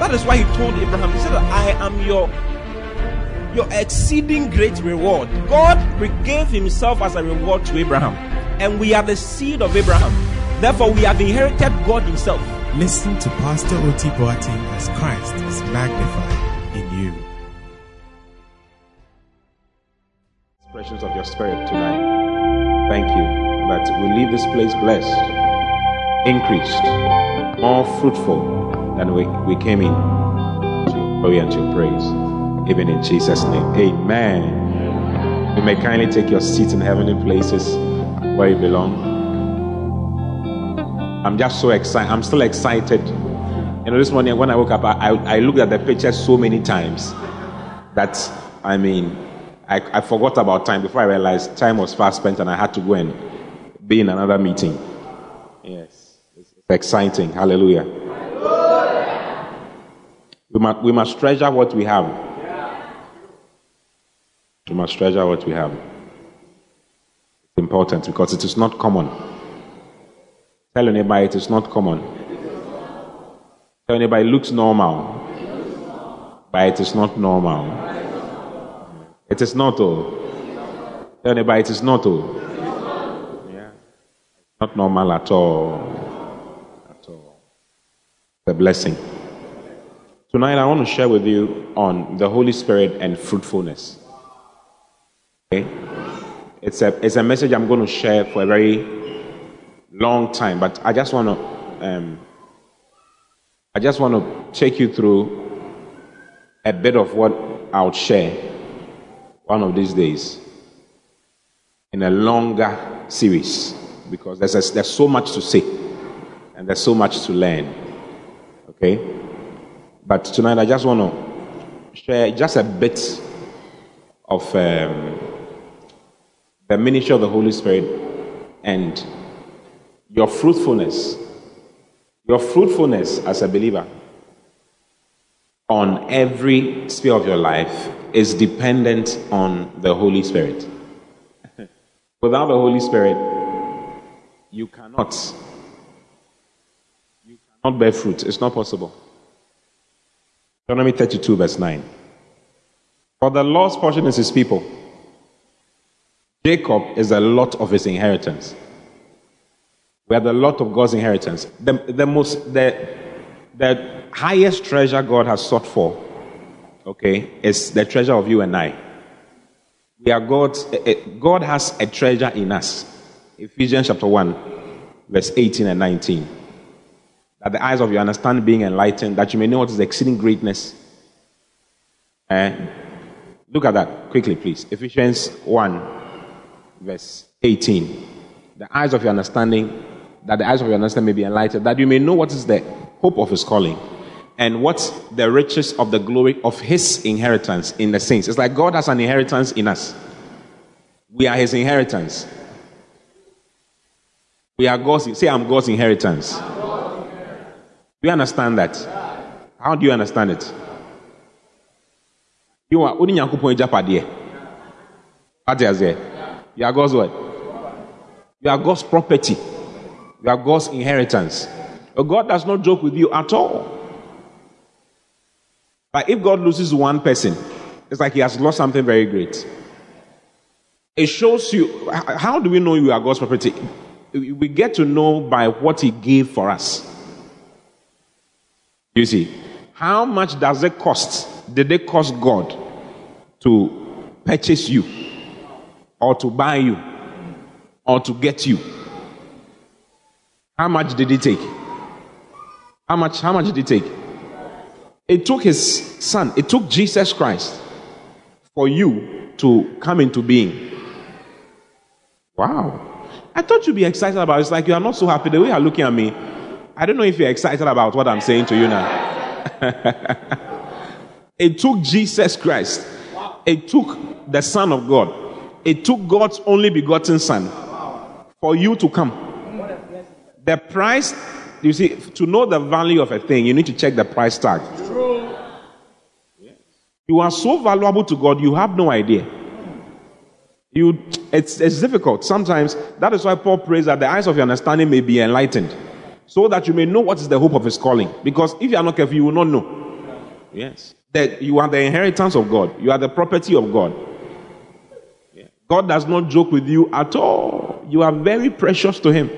that is why He told Abraham, He said, I am your exceeding great reward. God gave Himself as a reward to Abraham. And we are the seed of Abraham. Therefore, we have inherited God Himself. Listen to Pastor Oti Boati as Christ is magnified in you. Expressions of your spirit tonight. Thank you that we leave this place blessed, increased, more fruitful than we came in, to glory and to praise. Even in Jesus' name. Amen. You may kindly take your seat in heavenly places where you belong. I'm just so excited. I'm still excited. You know, this morning when I woke up, I looked at the picture so many times that, I forgot about time before I realized time was fast spent and I had to go and be in another meeting. Yes. It's exciting. Hallelujah. Hallelujah. We must treasure what we have. Yeah. We must treasure what we have. It's important because it is not common. Tell your neighbor, it is not common. Tell your neighbor, it looks normal, but it is not normal. It is not all. Tell your neighbor, it is not all. Yeah. Not normal at all. At all. It's a blessing. Tonight, I want to share with you on the Holy Spirit and fruitfulness. Okay? It's a message I'm going to share for a very long time, but I just want to take you through a bit of what I'll share one of these days in a longer series, because there's so much to say and there's so much to learn. Okay, but tonight I just want to share just a bit of the ministry of the Holy Spirit and your fruitfulness as a believer on every sphere of your life is dependent on the Holy Spirit. Without the Holy Spirit, you cannot bear fruit. It's not possible. Deuteronomy 32 verse 9. For the Lord's portion is His people. Jacob is the lot of His inheritance. We are the lot of God's inheritance. The highest treasure God has sought for, okay, is the treasure of you and I. We are God's. God has a treasure in us. Ephesians chapter 1, verse 18 and 19. That the eyes of your understanding being enlightened, that you may know what is the exceeding greatness. Look at that quickly, please. Ephesians 1, verse 18. The eyes of your understanding may be enlightened, that you may know what is the hope of His calling and what the riches of the glory of His inheritance in the saints. It's like God has an inheritance in us. We are His inheritance. We are God's. Say, I'm God's inheritance. Do you understand that? How do you understand it? You are God's word. You are God's property. You are God's inheritance. But God does not joke with you at all. But if God loses one person, it's like He has lost something very great. It shows you. How do we know you are God's property? We get to know by what He gave for us. You see, how much does it cost? Did it cost God to purchase you or to buy you? Or to get you? How much did He take? How much did He take? It took His Son. It took Jesus Christ for you to come into being. Wow. I thought you'd be excited about it. It's like you are not so happy. The way you are looking at me, I don't know if you're excited about what I'm saying to you now. It took Jesus Christ. It took the Son of God. It took God's only begotten Son for you to come. The price, you see, to know the value of a thing, you need to check the price tag. You are so valuable to God, you have no idea. It's difficult. Sometimes, that is why Paul prays that the eyes of your understanding may be enlightened, so that you may know what is the hope of his calling. Because if you are not careful, you will not know. Yes. That you are the inheritance of God. You are the property of God. God does not joke with you at all. You are very precious to him.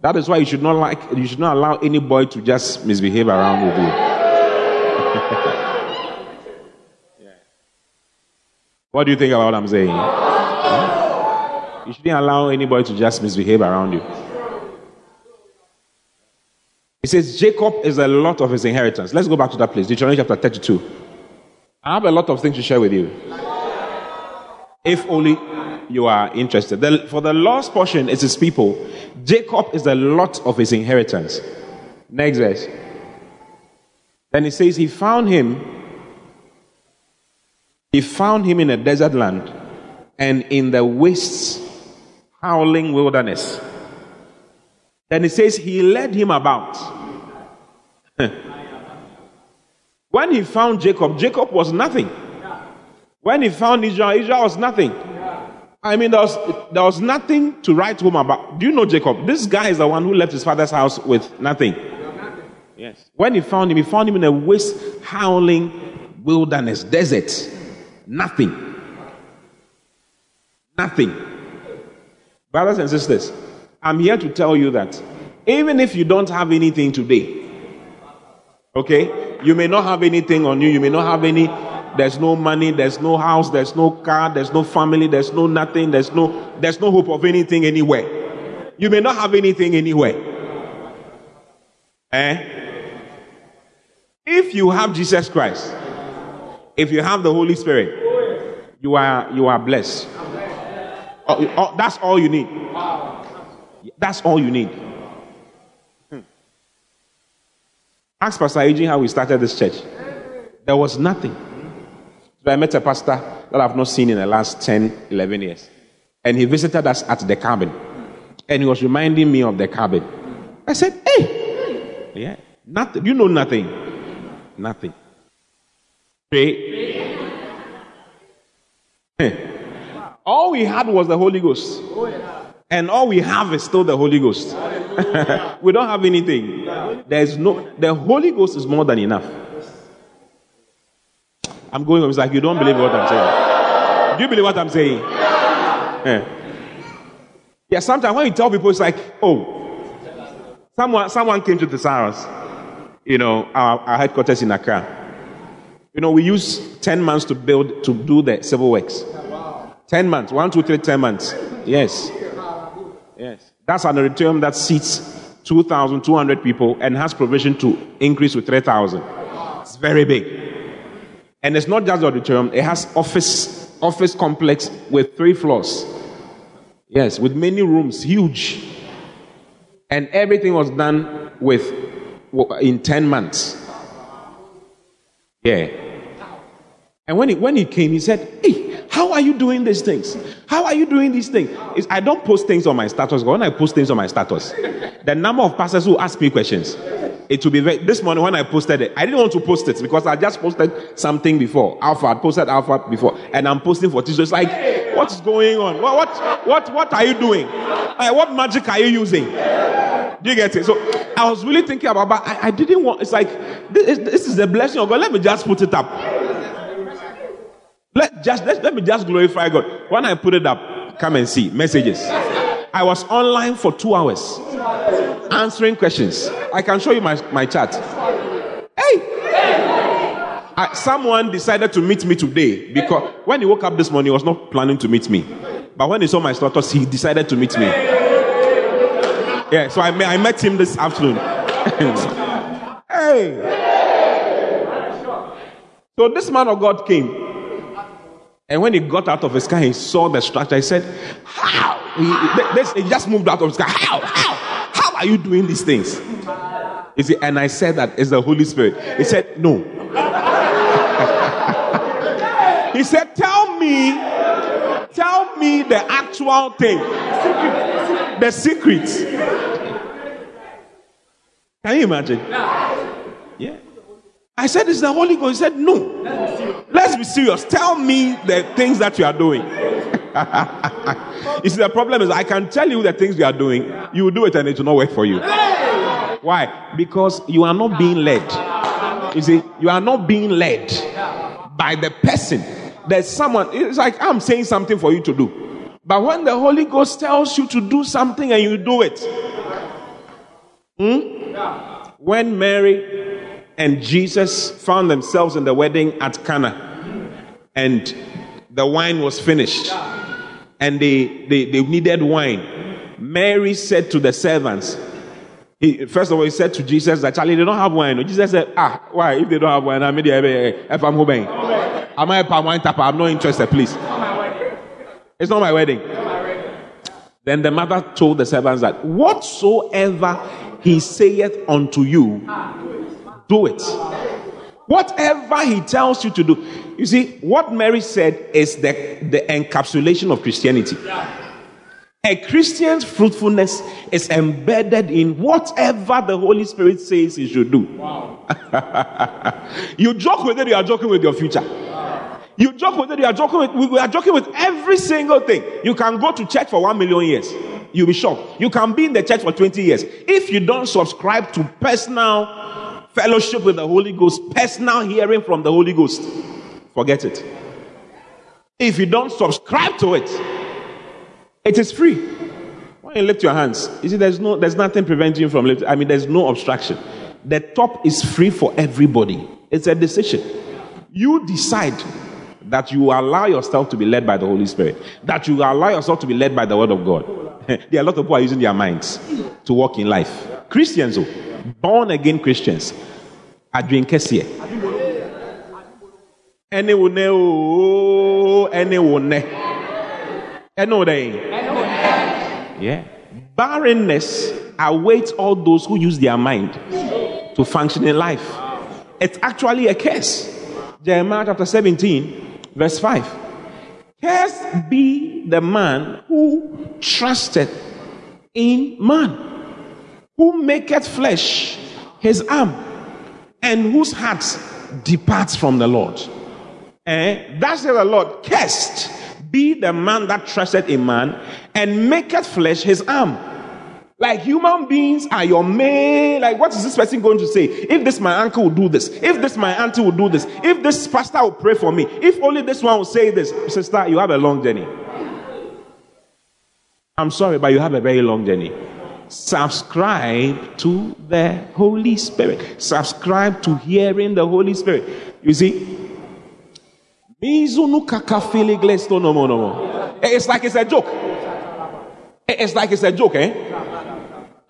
That is why you should not allow any boy to just misbehave around with you. What do you think about what I'm saying? Huh? You shouldn't allow anybody to just misbehave around you. He says, Jacob is a lot of his inheritance. Let's go back to that place. Deuteronomy chapter 32. I have a lot of things to share with you, if only you are interested. For the Lord's portion is his people. Jacob is a lot of his inheritance. Next verse. Then he says, He found him in a desert land and in the waste, howling wilderness. Then he says, he led him about. When he found Jacob, Jacob was nothing. When he found Israel, Israel was nothing. I mean, there was nothing to write home about. Do you know Jacob? This guy is the one who left his father's house with nothing. Yes. When he found him in a waste, howling wilderness, desert. Nothing. Brothers and sisters, I'm here to tell you that even if you don't have anything today, okay, you may not have anything on you, you may not have any, there's no money, there's no house, there's no car, there's no family, there's no nothing, there's no hope of anything anywhere. You may not have anything anywhere. If you have Jesus Christ, if you have the Holy Spirit, you are blessed. Oh, that's all you need. That's all you need. Ask Pastor Eugene how we started this church. There was nothing. So I met a pastor that I've not seen in the last 10, 11 years. And he visited us at the cabin. And he was reminding me of the cabin. I said, hey! Yeah, nothing. You know nothing. Nothing. Pray. All we had was the Holy Ghost. And all we have is still the Holy Ghost. We don't have anything. The Holy Ghost is more than enough. I'm going home. It's like, you don't believe what I'm saying. Do you believe what I'm saying? Yeah, sometimes when you tell people, it's like, oh, someone came to Tessaras, our headquarters in Accra. We used 10 months to do the civil works. 10 months. 1, 2, 3, 10 months. Yes. Yes, that's an auditorium that seats 2,200 people and has provision to increase to 3,000. It's very big. And it's not just the auditorium, it has office complex with 3 floors. Yes, with many rooms, huge. And everything was done in 10 months. Yeah. And when he came, he said, hey, how are you doing these things? How are you doing these things? I don't post things on my status. When I post things on my status, the number of pastors who ask me questions, it will be very... This morning when I posted it, I didn't want to post it because I just posted something before. I posted Alpha before, and I'm posting for Tuesday. It's like, what's going on? What are you doing? What magic are you using? Do you get it? So I was really thinking about, but I didn't want... It's like, this is the blessing of God. Let me just put it up. Let me just glorify God. When I put it up, come and see messages. I was online for 2 hours answering questions. I can show you my chat. Someone decided to meet me today because when he woke up this morning, he was not planning to meet me. But when he saw my status, he decided to meet me. Yeah, so I met him this afternoon. So this man of God came. And when he got out of his car, he saw the structure. He said, how? He just moved out of his car. How? How are you doing these things? You see, and I said that it's the Holy Spirit. He said, no. He said, tell me the actual thing. The secret. Can you imagine? Yeah. I said, it's the Holy Ghost. He said, no. Let's be serious. Tell me the things that you are doing. You see, the problem is I can tell you the things you are doing. You will do it and it will not work for you. Why? Because you are not being led. You see, you are not being led by the person. There's someone, it's like I'm saying something for you to do. But when the Holy Ghost tells you to do something and you do it. When Mary and Jesus found themselves in the wedding at Cana and the wine was finished and they needed wine, Mary said to the servants, first of all, he said to Jesus that, "Charlie, they don't have wine." Jesus said, "Why? If they don't have wine, I'm a palm wine tapper. I'm not interested, please. It's not my wedding." Then the mother told the servants that, "Whatsoever he saith unto you, do it." Whatever he tells you to do. You see, what Mary said is the encapsulation of Christianity. A Christian's fruitfulness is embedded in whatever the Holy Spirit says he should do. Wow. You joke with it, you are joking with your future. Wow. You joke with it, you are joking with, we are joking with every single thing. You can go to church for 1,000,000 years. You'll be shocked. You can be in the church for 20 years. If you don't subscribe to personal fellowship with the Holy Ghost, personal hearing from the Holy Ghost, forget it. If you don't subscribe to it, it is free. When you lift your hands, you see, there's nothing preventing you from lifting. I mean, there's no obstruction. The top is free for everybody. It's a decision. You decide that you allow yourself to be led by the Holy Spirit, that you allow yourself to be led by the Word of God. There are a lot of people who are using their minds to walk in life. Christians, though, born again Christians, are doing Kessie. Yeah. Barrenness awaits all those who use their mind to function in life. It's actually a curse. Jeremiah chapter 17, verse 5. "Cursed be the man who trusted in man, who maketh flesh his arm, and whose heart departs from the Lord." That's the Lord. Cursed be the man that trusted in man and maketh flesh his arm. Like, human beings are your main. Like, what is this person going to say? If this my uncle will do this, if this my auntie will do this, if this pastor will pray for me, if only this one will say this. Sister, you have a long journey. I'm sorry, but you have a very long journey. Subscribe to the Holy Spirit. Subscribe to hearing the Holy Spirit. You see, it's like it's a joke. It's like it's a joke, eh?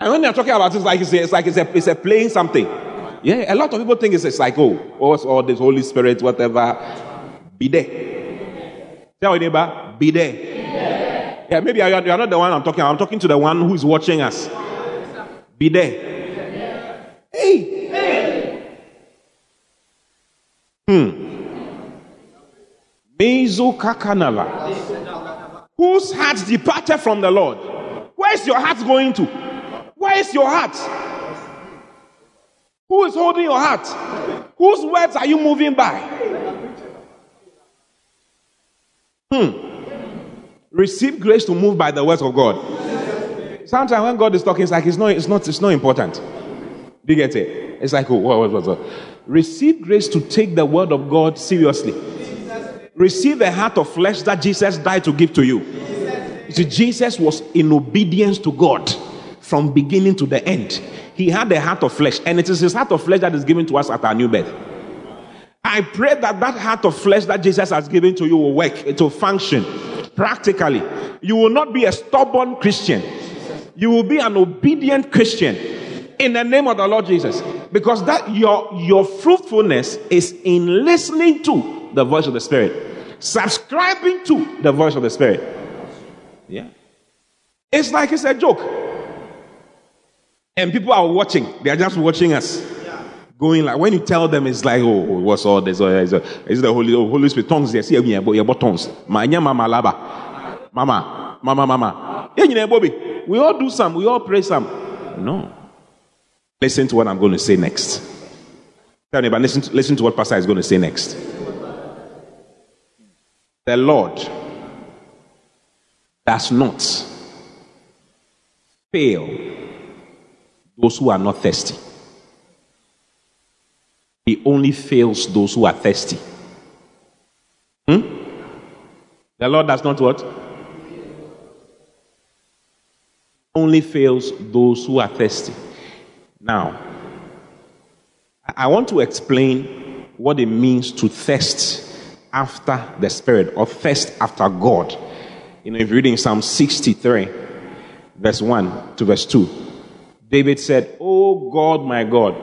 And when they're talking about it, it's like it's a playing something. Yeah, a lot of people think it's like, oh, this Holy Spirit, whatever. Be there. Tell your neighbor, be there. Yeah, maybe you are not the one I'm talking about. I'm talking to the one who is watching us. Be there. Hey. Whose heart departed from the Lord? Where is your heart going to? Where is your heart? Who is holding your heart? Whose words are you moving by? Receive grace to move by the words of God. Sometimes when God is talking, it's like it's not important. Do you get it? It's like, oh. Receive grace to take the word of God seriously. Receive a heart of flesh that Jesus died to give to you. See, Jesus was in obedience to God from beginning to the end. He had a heart of flesh, and it is his heart of flesh that is given to us at our new birth. I pray that heart of flesh that Jesus has given to you will work. It will function practically. You will not be a stubborn Christian. You will be an obedient Christian in the name of the Lord Jesus. Because that your fruitfulness is in listening to the voice of the Spirit, subscribing to the voice of the Spirit. Yeah, it's like it's a joke, and people are watching. They are just watching us. going like, when you tell them, it's like, oh, what's all this? It's the Holy Spirit. Tongues, they see about tongues. Mama. We all do some. We all pray some. No. Listen to what I'm going to say next. Tell me, but listen to what Pastor is going to say next. The Lord does not fail those who are not thirsty. He only fails those who are thirsty. The Lord does not what? Only fails those who are thirsty. Now, I want to explain what it means to thirst after the Spirit or thirst after God. You know, if you're reading Psalm 63, verse 1 to verse 2, David said, "Oh God, my God,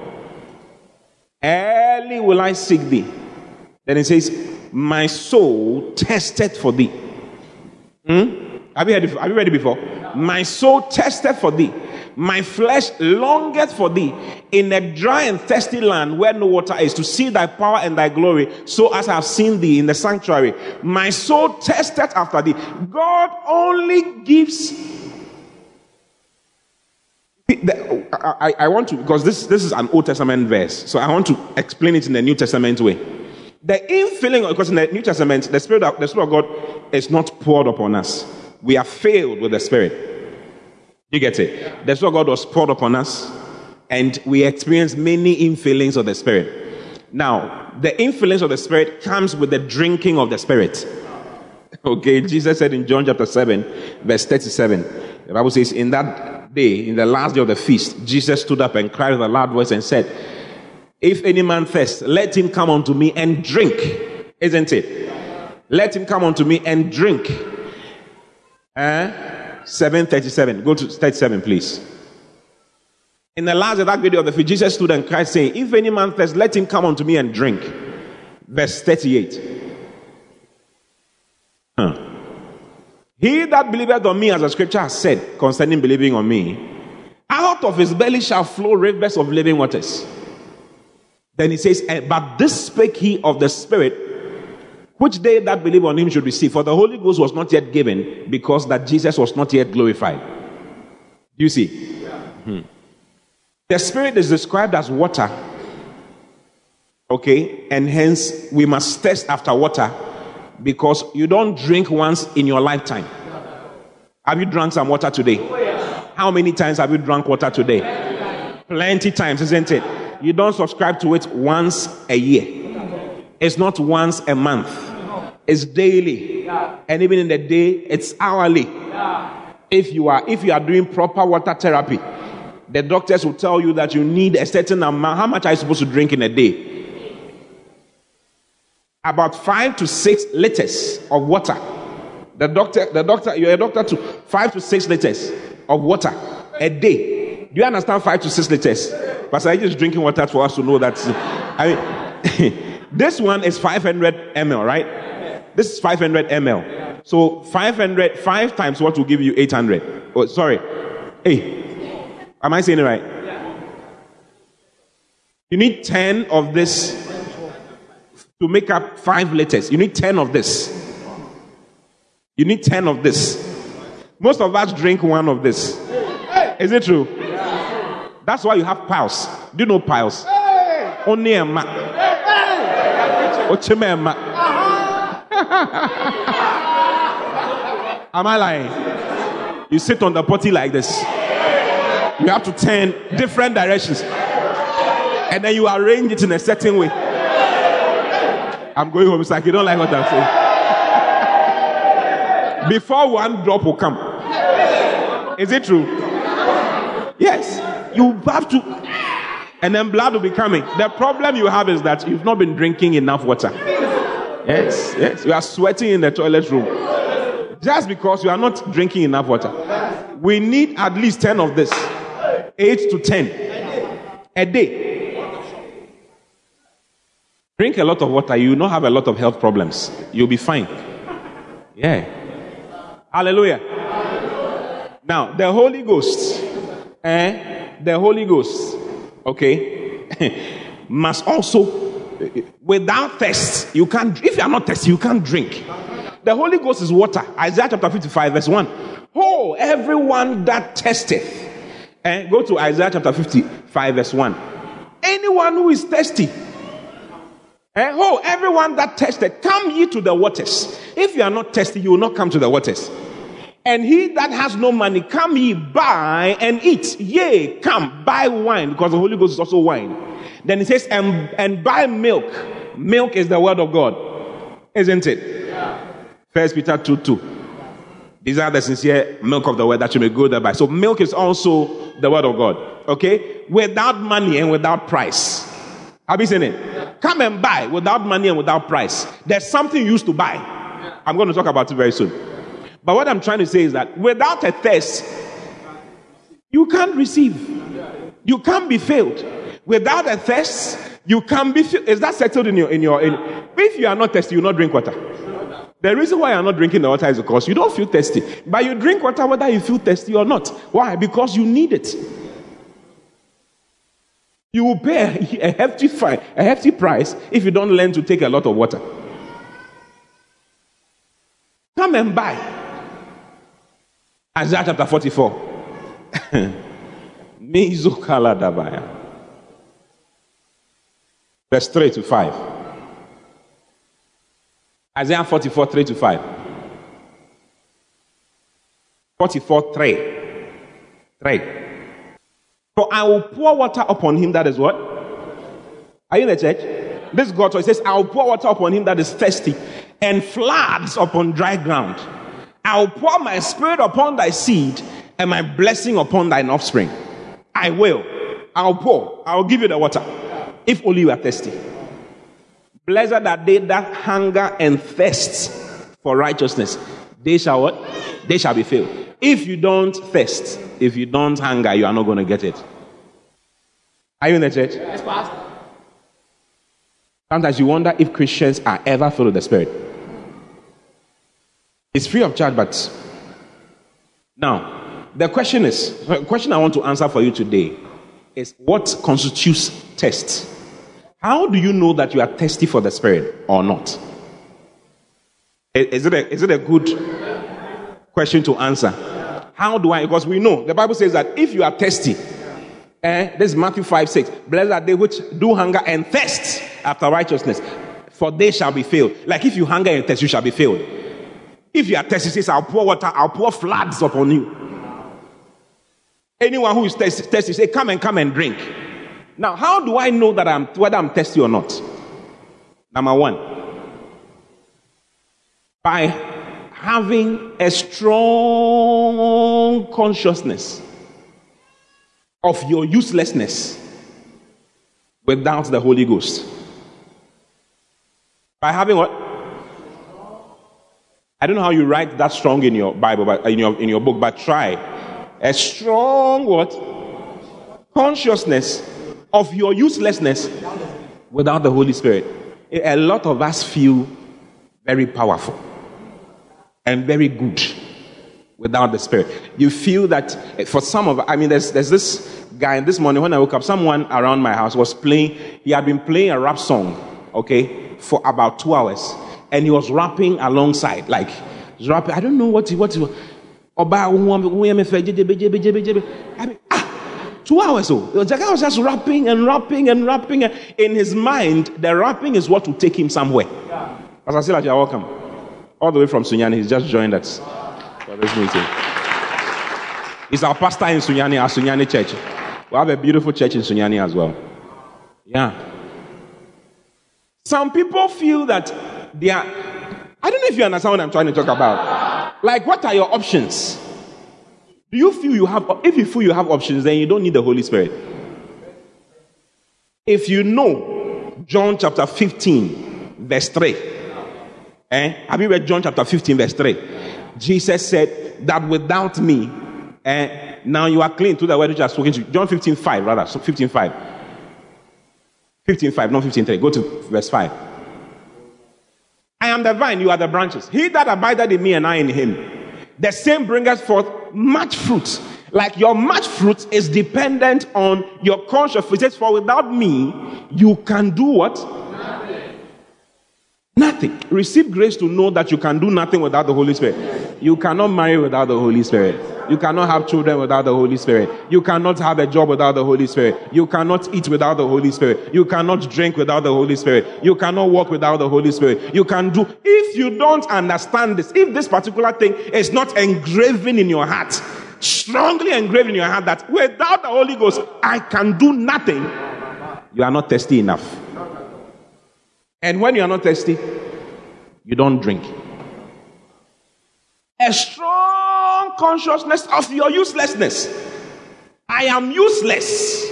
early will I seek thee." Then it says, "My soul tested for thee." Have you read it before? "My soul tested for thee. My flesh longeth for thee in a dry and thirsty land where no water is, to see thy power and thy glory, so as I have seen thee in the sanctuary. My soul tested after thee." God only gives. I want to, because this is an Old Testament verse, so I want to explain it in the New Testament way. The infilling, because in the New Testament, the Spirit of God is not poured upon us. We are filled with the Spirit. You get it? The Spirit of God was poured upon us, and we experience many infillings of the Spirit. Now, the infillings of the Spirit comes with the drinking of the Spirit. Okay, Jesus said in John chapter 7, verse 37, the Bible says, "In that day, in the last day of the feast, Jesus stood up and cried with a loud voice and said, 'If any man thirst, let him come unto me and drink.'" Isn't it? Let him come unto me and drink. 7:37. Go to 37, please. "In the last day of that great day of the feast, Jesus stood and cried, saying, 'If any man thirst, let him come unto me and drink.'" Verse 38. "He that believeth on me, as the scripture has said concerning believing on me, out of his belly shall flow rivers of living waters." Then he says, "But this spake he of the Spirit, which they that believe on him should receive. For the Holy Ghost was not yet given, because that Jesus was not yet glorified." Do you see? Yeah. The Spirit is described as water. Okay? And hence, we must thirst after water, because you don't drink once in your lifetime. Have you drunk some water today? Oh, yes. How many times have you drunk water today? Plenty times, isn't it? You don't subscribe to it once a year. It's not once a month. It's daily. And even in the day, it's hourly. If you are doing proper water therapy, the doctors will tell you that you need a certain amount. How much are you supposed to drink in a day? About 5 to 6 liters of water. The doctor, you're a doctor too. 5 to 6 liters of water a day. Do you understand 5 to 6 liters? Pastor, I'm just drinking water for us to know that. I mean, this one is 500 ml, right? This is 500 ml. So 500, 5 times what will give you 800? Oh, sorry. Hey, am I saying it right? You need 10 of this to make up 5 liters. You need 10 of this. Most of us drink one of this. Is it true? That's why you have piles. Do you know piles? Only a ma. Am I lying? You sit on the potty like this. You have to turn different directions. And then you arrange it in a certain way. I'm going home. It's like, you don't like what I'm saying. Before one drop will come. Is it true? Yes. You have to. And then blood will be coming. The problem you have is that you've not been drinking enough water. Yes. You are sweating in the toilet room. Just because you are not drinking enough water. We need at least 10 of this. 8 to 10. A day. Drink a lot of water, you will not have a lot of health problems. You'll be fine. Yeah. Hallelujah. Now, the Holy Ghost. The Holy Ghost. Okay. must also, without thirst, you can't. If you are not thirsty, you can't drink. The Holy Ghost is water. Isaiah chapter 55, verse 1. Oh, everyone that thirsteth. And go to Isaiah chapter 55, verse 1. Anyone who is thirsty. And oh, everyone that thirsteth, come ye to the waters. If you are not thirsty, you will not come to the waters. And he that has no money, come ye, buy and eat. Yea, come, buy wine, because the Holy Ghost is also wine. Then he says, and buy milk. Milk is the word of God, isn't it? Yeah. 1 Peter 2:2. These are the sincere milk of the word that you may go thereby. So milk is also the word of God, okay? Without money and without price. Have you seen it? Yeah. Come and buy without money and without price. There's something you used to buy. Yeah. I'm going to talk about it very soon. But what I'm trying to say is that without a thirst, you can't receive. You can't be filled. Without a thirst, you can't be filled. Is that settled in your if you are not thirsty, you will not drink water. The reason why you are not drinking the water is because you don't feel thirsty. But you drink water whether you feel thirsty or not. Why? Because you need it. You will pay a hefty price if you don't learn to take a lot of water. Come and buy. Isaiah chapter 44. Verse 3 to 5. Isaiah 44, 3 to 5. 44, 3. 3. For I will pour water upon him that is what? Are you in the church? This God, so he says, I will pour water upon him that is thirsty, and floods upon dry ground. I will pour my spirit upon thy seed, and my blessing upon thine offspring. I will. I will pour. I will give you the water, if only you are thirsty. Blessed are they that hunger and thirst for righteousness. They shall what? They shall be filled. If you don't thirst, if you don't hunger, you are not going to get it. Are you in the church? Yes, Pastor. Sometimes you wonder if Christians are ever filled with the Spirit. It's free of charge, but now the question I want to answer for you today is what constitutes thirst? How do you know that you are thirsty for the Spirit or not? Is it a good question to answer? How do I? Because we know the Bible says that if you are thirsty, this is Matthew 5:6. Blessed are they which do hunger and thirst after righteousness, for they shall be filled. Like if you hunger and thirst, you shall be filled. If you are thirsty, it says, I'll pour water, I'll pour floods upon you. Anyone who is thirsty, say, come and drink. Now, how do I know that whether I'm thirsty or not? Number one, by having a strong consciousness of your uselessness without the Holy Ghost. By having what? I don't know how you write that strong in your Bible, but in your book, but try. A strong what? Consciousness of your uselessness without the Holy Spirit. A lot of us feel very powerful and very good without the Spirit. You feel that for some of, I mean, there's this guy, and this morning when I woke up, someone around my house was playing, he had been playing a rap song, okay, for about 2 hours. And he was rapping alongside, like, he's rapping, I don't know what he was. I mean, 2 hours old. The guy was just rapping. And in his mind, the rapping is what will take him somewhere. Yeah. As I said, you are welcome. All the way from Sunyani, he's just joined us for this meeting. He's our pastor in Sunyani, our Sunyani church. We have a beautiful church in Sunyani as well. Yeah. Some people feel that they are... I don't know if you understand what I'm trying to talk about. Like, what are your options? Do you feel you have... If you feel you have options, then you don't need the Holy Spirit. If you know John chapter 15, verse 3. Have you read John chapter 15, verse 3? Jesus said that without me, now you are clean through the word which I have spoken to you. John 15:5, rather. So 15:5. 15:5, not 15:3. Go to verse 5. I am the vine, you are the branches. He that abideth in me and I in him, the same bringeth forth much fruit. Like your much fruit is dependent on your conscience. He says, for without me, you can do what? Nothing. Receive grace to know that you can do nothing without the Holy Spirit. You cannot marry without the Holy Spirit. You cannot have children without the Holy Spirit. You cannot have a job without the Holy Spirit. You cannot eat without the Holy Spirit. You cannot drink without the Holy Spirit. You cannot walk without the Holy Spirit. You can do... If you don't understand this, if this particular thing is not engraven in your heart, strongly engraven in your heart, that without the Holy Ghost, I can do nothing, you are not thirsty enough. And when you are not thirsty, you don't drink. A strong consciousness of your uselessness. I am useless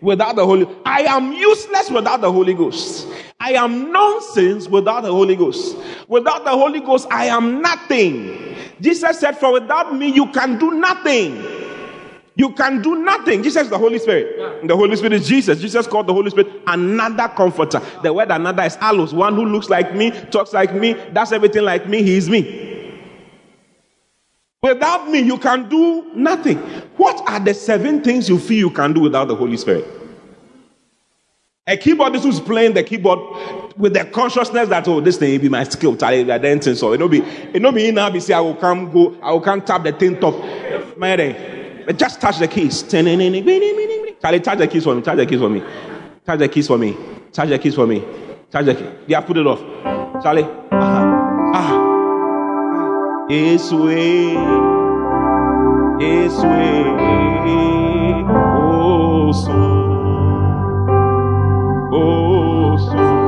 without the Holy Ghost. I am useless without the Holy Ghost. I am nonsense without the Holy Ghost. Without the Holy Ghost, I am nothing. Jesus said, for without me, you can do nothing. You can do nothing. Jesus is the Holy Spirit. Yeah. The Holy Spirit is Jesus. Jesus called the Holy Spirit another comforter. The word another is allos. One who looks like me, talks like me, does everything like me, he is me. Without me, you can do nothing. What are the 7 things you feel you can do without the Holy Spirit? A keyboardist who's playing the keyboard with the consciousness that, oh, this thing will be my skill, so it'll be in ABC, I will come tap the thing top. Just touch the keys. Charlie, touch the keys for me. Touch the keys for me. Touch the keys for me. Touch the keys for me. Touch the keys. They have put it off. Charlie. His way. His way. Oh, so. Oh, so.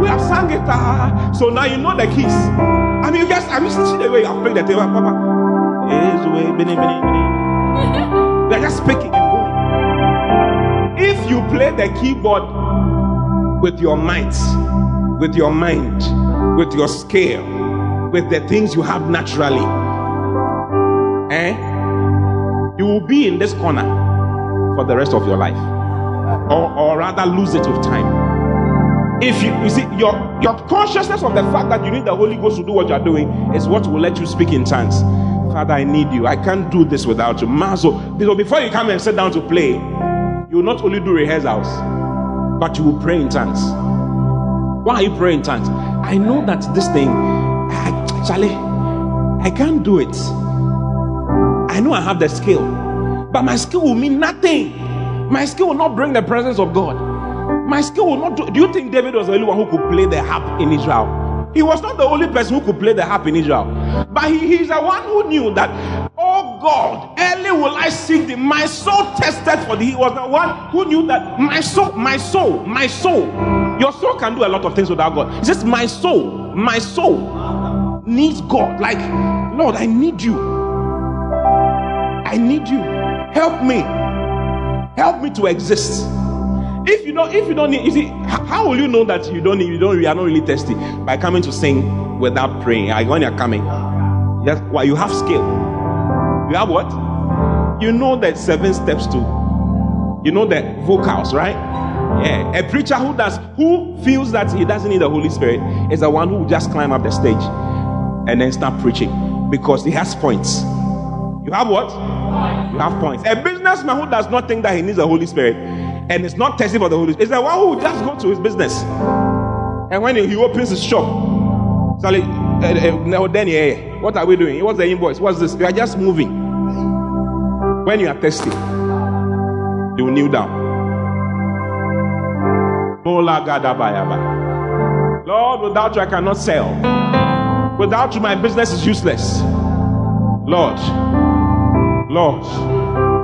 We have sang it, so now you know the keys. I mean, you just see the way you have played the table, Papa. His way, bini, bini, bini. They are just speaking and going. If you play the keyboard with your might, with your mind, with your scale, with the things you have naturally, you will be in this corner for the rest of your life, or rather lose it with time. If you see your consciousness of the fact that you need the Holy Ghost to do what you are doing is what will let you speak in tongues. Father, I need you. I can't do this without you. Mazo. So before you come and sit down to play, you will not only do rehearsals, but you will pray in tongues. Why are you praying in tongues? I know that this thing, Charlie, I can't do it. I know I have the skill, but my skill will mean nothing. My skill will not bring the presence of God. My skill will not do you think David was the only one who could play the harp in Israel? He was not the only person who could play the harp in Israel. But he's the one who knew that, oh God, early will I seek thee. My soul tested for thee. He was the one who knew that my soul. Your soul can do a lot of things without God. It's just my soul needs God. Like, Lord, I need you. I need you. Help me. Help me to exist. If you don't need, you see, how will you know that you are not really thirsty? By coming to sing without praying. When you're coming, that's why you have skill. You have what? You know the 7 steps to, you know the vocals, right? Yeah. A preacher who feels that he doesn't need the Holy Spirit is the one who will just climb up the stage and then start preaching because he has points. You have what? You have points. A businessman who does not think that he needs the Holy Spirit and it's not testing for the Holy Spirit, it's the one who will just go to his business. And when he opens his shop, it's like, what are we doing? What's the invoice? What's this? You are just moving. When you are testing, you kneel down. Lord, without you, I cannot sell. Without you, my business is useless. Lord.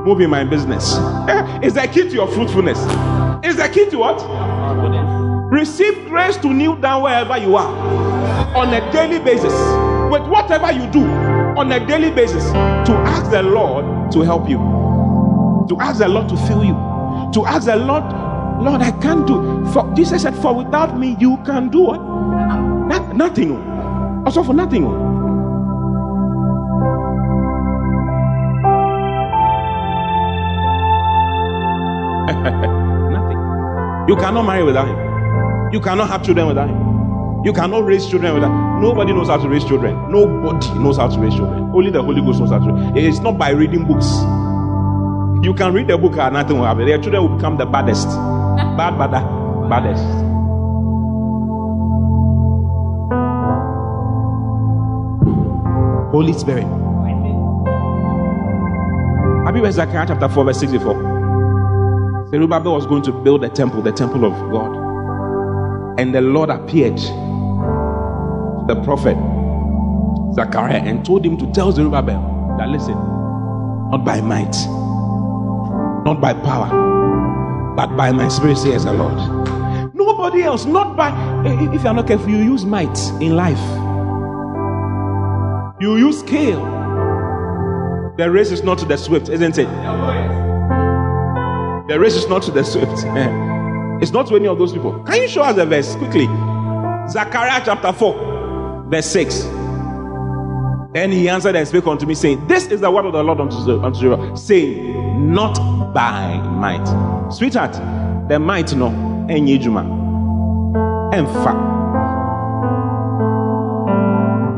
Move in my business. It's the key to your fruitfulness. It's the key to what? Receive grace to kneel down wherever you are on a daily basis, with whatever you do on a daily basis, to ask the Lord to help you, to ask the Lord to fill you, to ask the Lord, I can't do. For Jesus said, for without me you can do what? Nothing. Also for nothing. You cannot marry without him. You cannot have children without him. You cannot raise children without him. Nobody knows how to raise children. Nobody knows how to raise children. Only the Holy Ghost knows how to raise children. It's not by reading books. You can read the book and nothing will happen. Their children will become the baddest. Baddest. Holy Spirit. Have you read Zechariah chapter 4 verse 64? Zerubbabel was going to build the temple of God. And the Lord appeared to the prophet Zechariah and told him to tell Zerubbabel that listen, not by might, not by power, but by my Spirit, says the Lord. Nobody else, not by. If you are not careful, you use might in life. You use scale. The race is not to the swift, isn't it? The race is not to the swift. It's not to any of those people. Can you show us the verse quickly? Zechariah chapter 4, verse 6. And he answered and spake unto me, saying, this is the word of the Lord unto you, saying, not by might. Sweetheart, the might no, enye juma, enfa.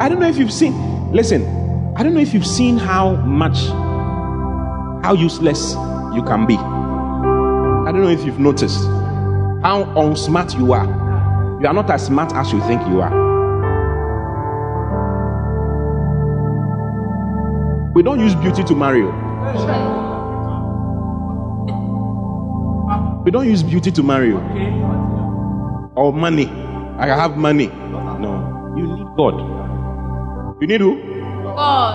I don't know if you've seen, listen, I don't know if you've seen how useless you can be. I don't know if you've noticed how unsmart you are. You are not as smart as you think you are. We don't use beauty to marry you. We don't use beauty to marry you. Or money. I have money. No. You need God. You need who? God.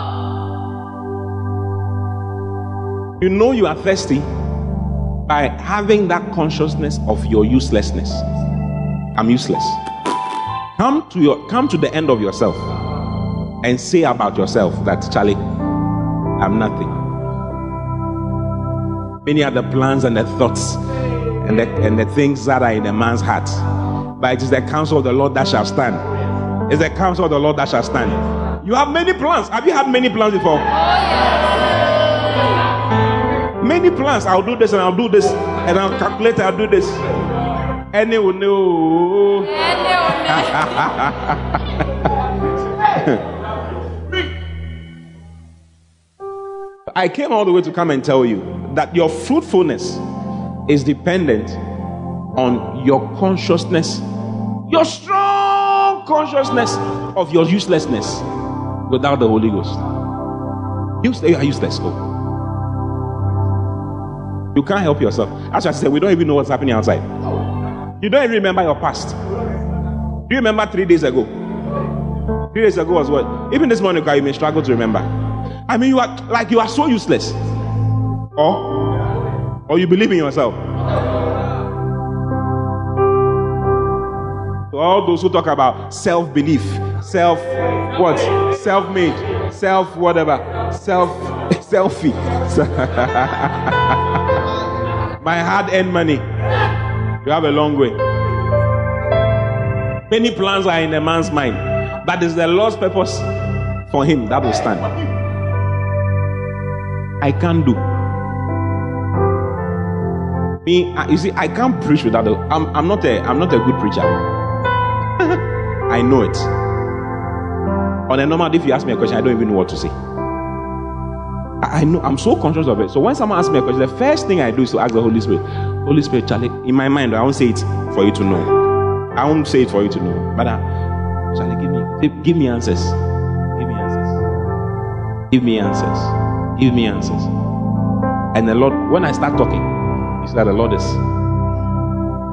You know you are thirsty by having that consciousness of your uselessness. I'm useless. Come to the end of yourself and say about yourself that, Charlie, I'm nothing. Many are the plans and the thoughts and the things that are in a man's heart. But it is the counsel of the Lord that shall stand. It's the counsel of the Lord that shall stand. You have many plans. Have you had many plans before? Many plans. I'll do this and I'll do this. And I'll calculate, I'll do this. And they will know. I came all the way to come and tell you that your fruitfulness is dependent on your consciousness, your strong consciousness of your uselessness without the Holy Ghost. You are useless. You can't help yourself. As I said, we don't even know what's happening outside. You don't even remember your past. Do you remember 3 days ago? 3 days ago was what? Even this morning, you may struggle to remember. I mean, you are so useless. Or you believe in yourself. So all those who talk about self-belief, self-made, self-whatever, selfie. My hard-earned money. You have a long way. Many plans are in a man's mind, but it's the Lord's purpose for him that will stand. I can't do. Me, you see, I can't preach without the. I'm not a good preacher. I know it. On a normal day, if you ask me a question, I don't even know what to say. I know. I'm so conscious of it. So when someone asks me a question, the first thing I do is to ask the Holy Spirit. Holy Spirit, Charlie, in my mind, I won't say it for you to know. I won't say it for you to know. But Charlie, give me answers. Give me answers. Give me answers. Give me answers. And the Lord, when I start talking, it's that the Lord is.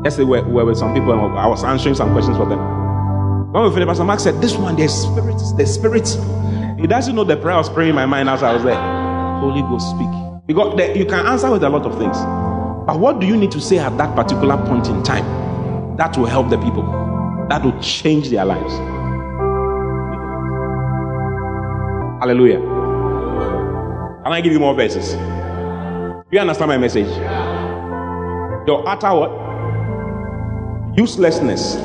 Yesterday we were with some people, and I was answering some questions for them. When we finished, Pastor Mark said, this one, there's spirit. He doesn't know the prayer I was praying in my mind as I was there. Holy Ghost, speak. Because you can answer with a lot of things. But what do you need to say at that particular point in time that will help the people? That will change their lives. Hallelujah. Can I give you more verses? You understand my message? Your utter what? Uselessness.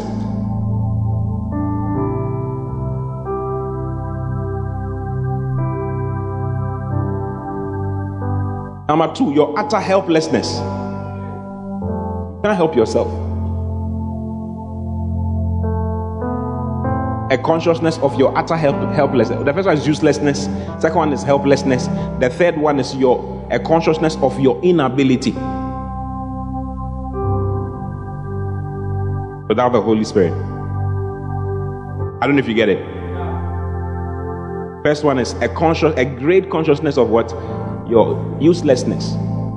Number 2, your utter helplessness. You can't help yourself. a consciousness of your utter helplessness. The first one is uselessness. Second one is helplessness. The third one is a consciousness of your inability. Without the Holy Spirit. I don't know if you get it. First one is a great consciousness of what? Your uselessness.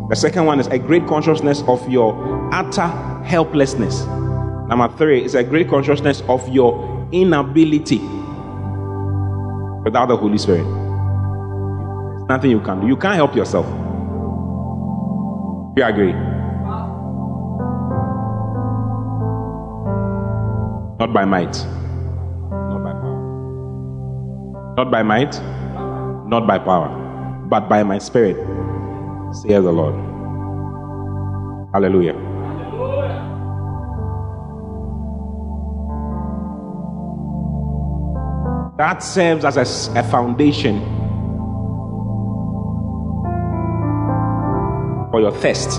The second one is a great consciousness of your utter helplessness. Number three is a great consciousness of your inability. Without the Holy Spirit, there's nothing you can do. You can't help yourself. Do you agree? Not by might. Not by power. Not by might. Not by power. But by my Spirit, says the Lord. Hallelujah. That serves as a foundation for your thirst. If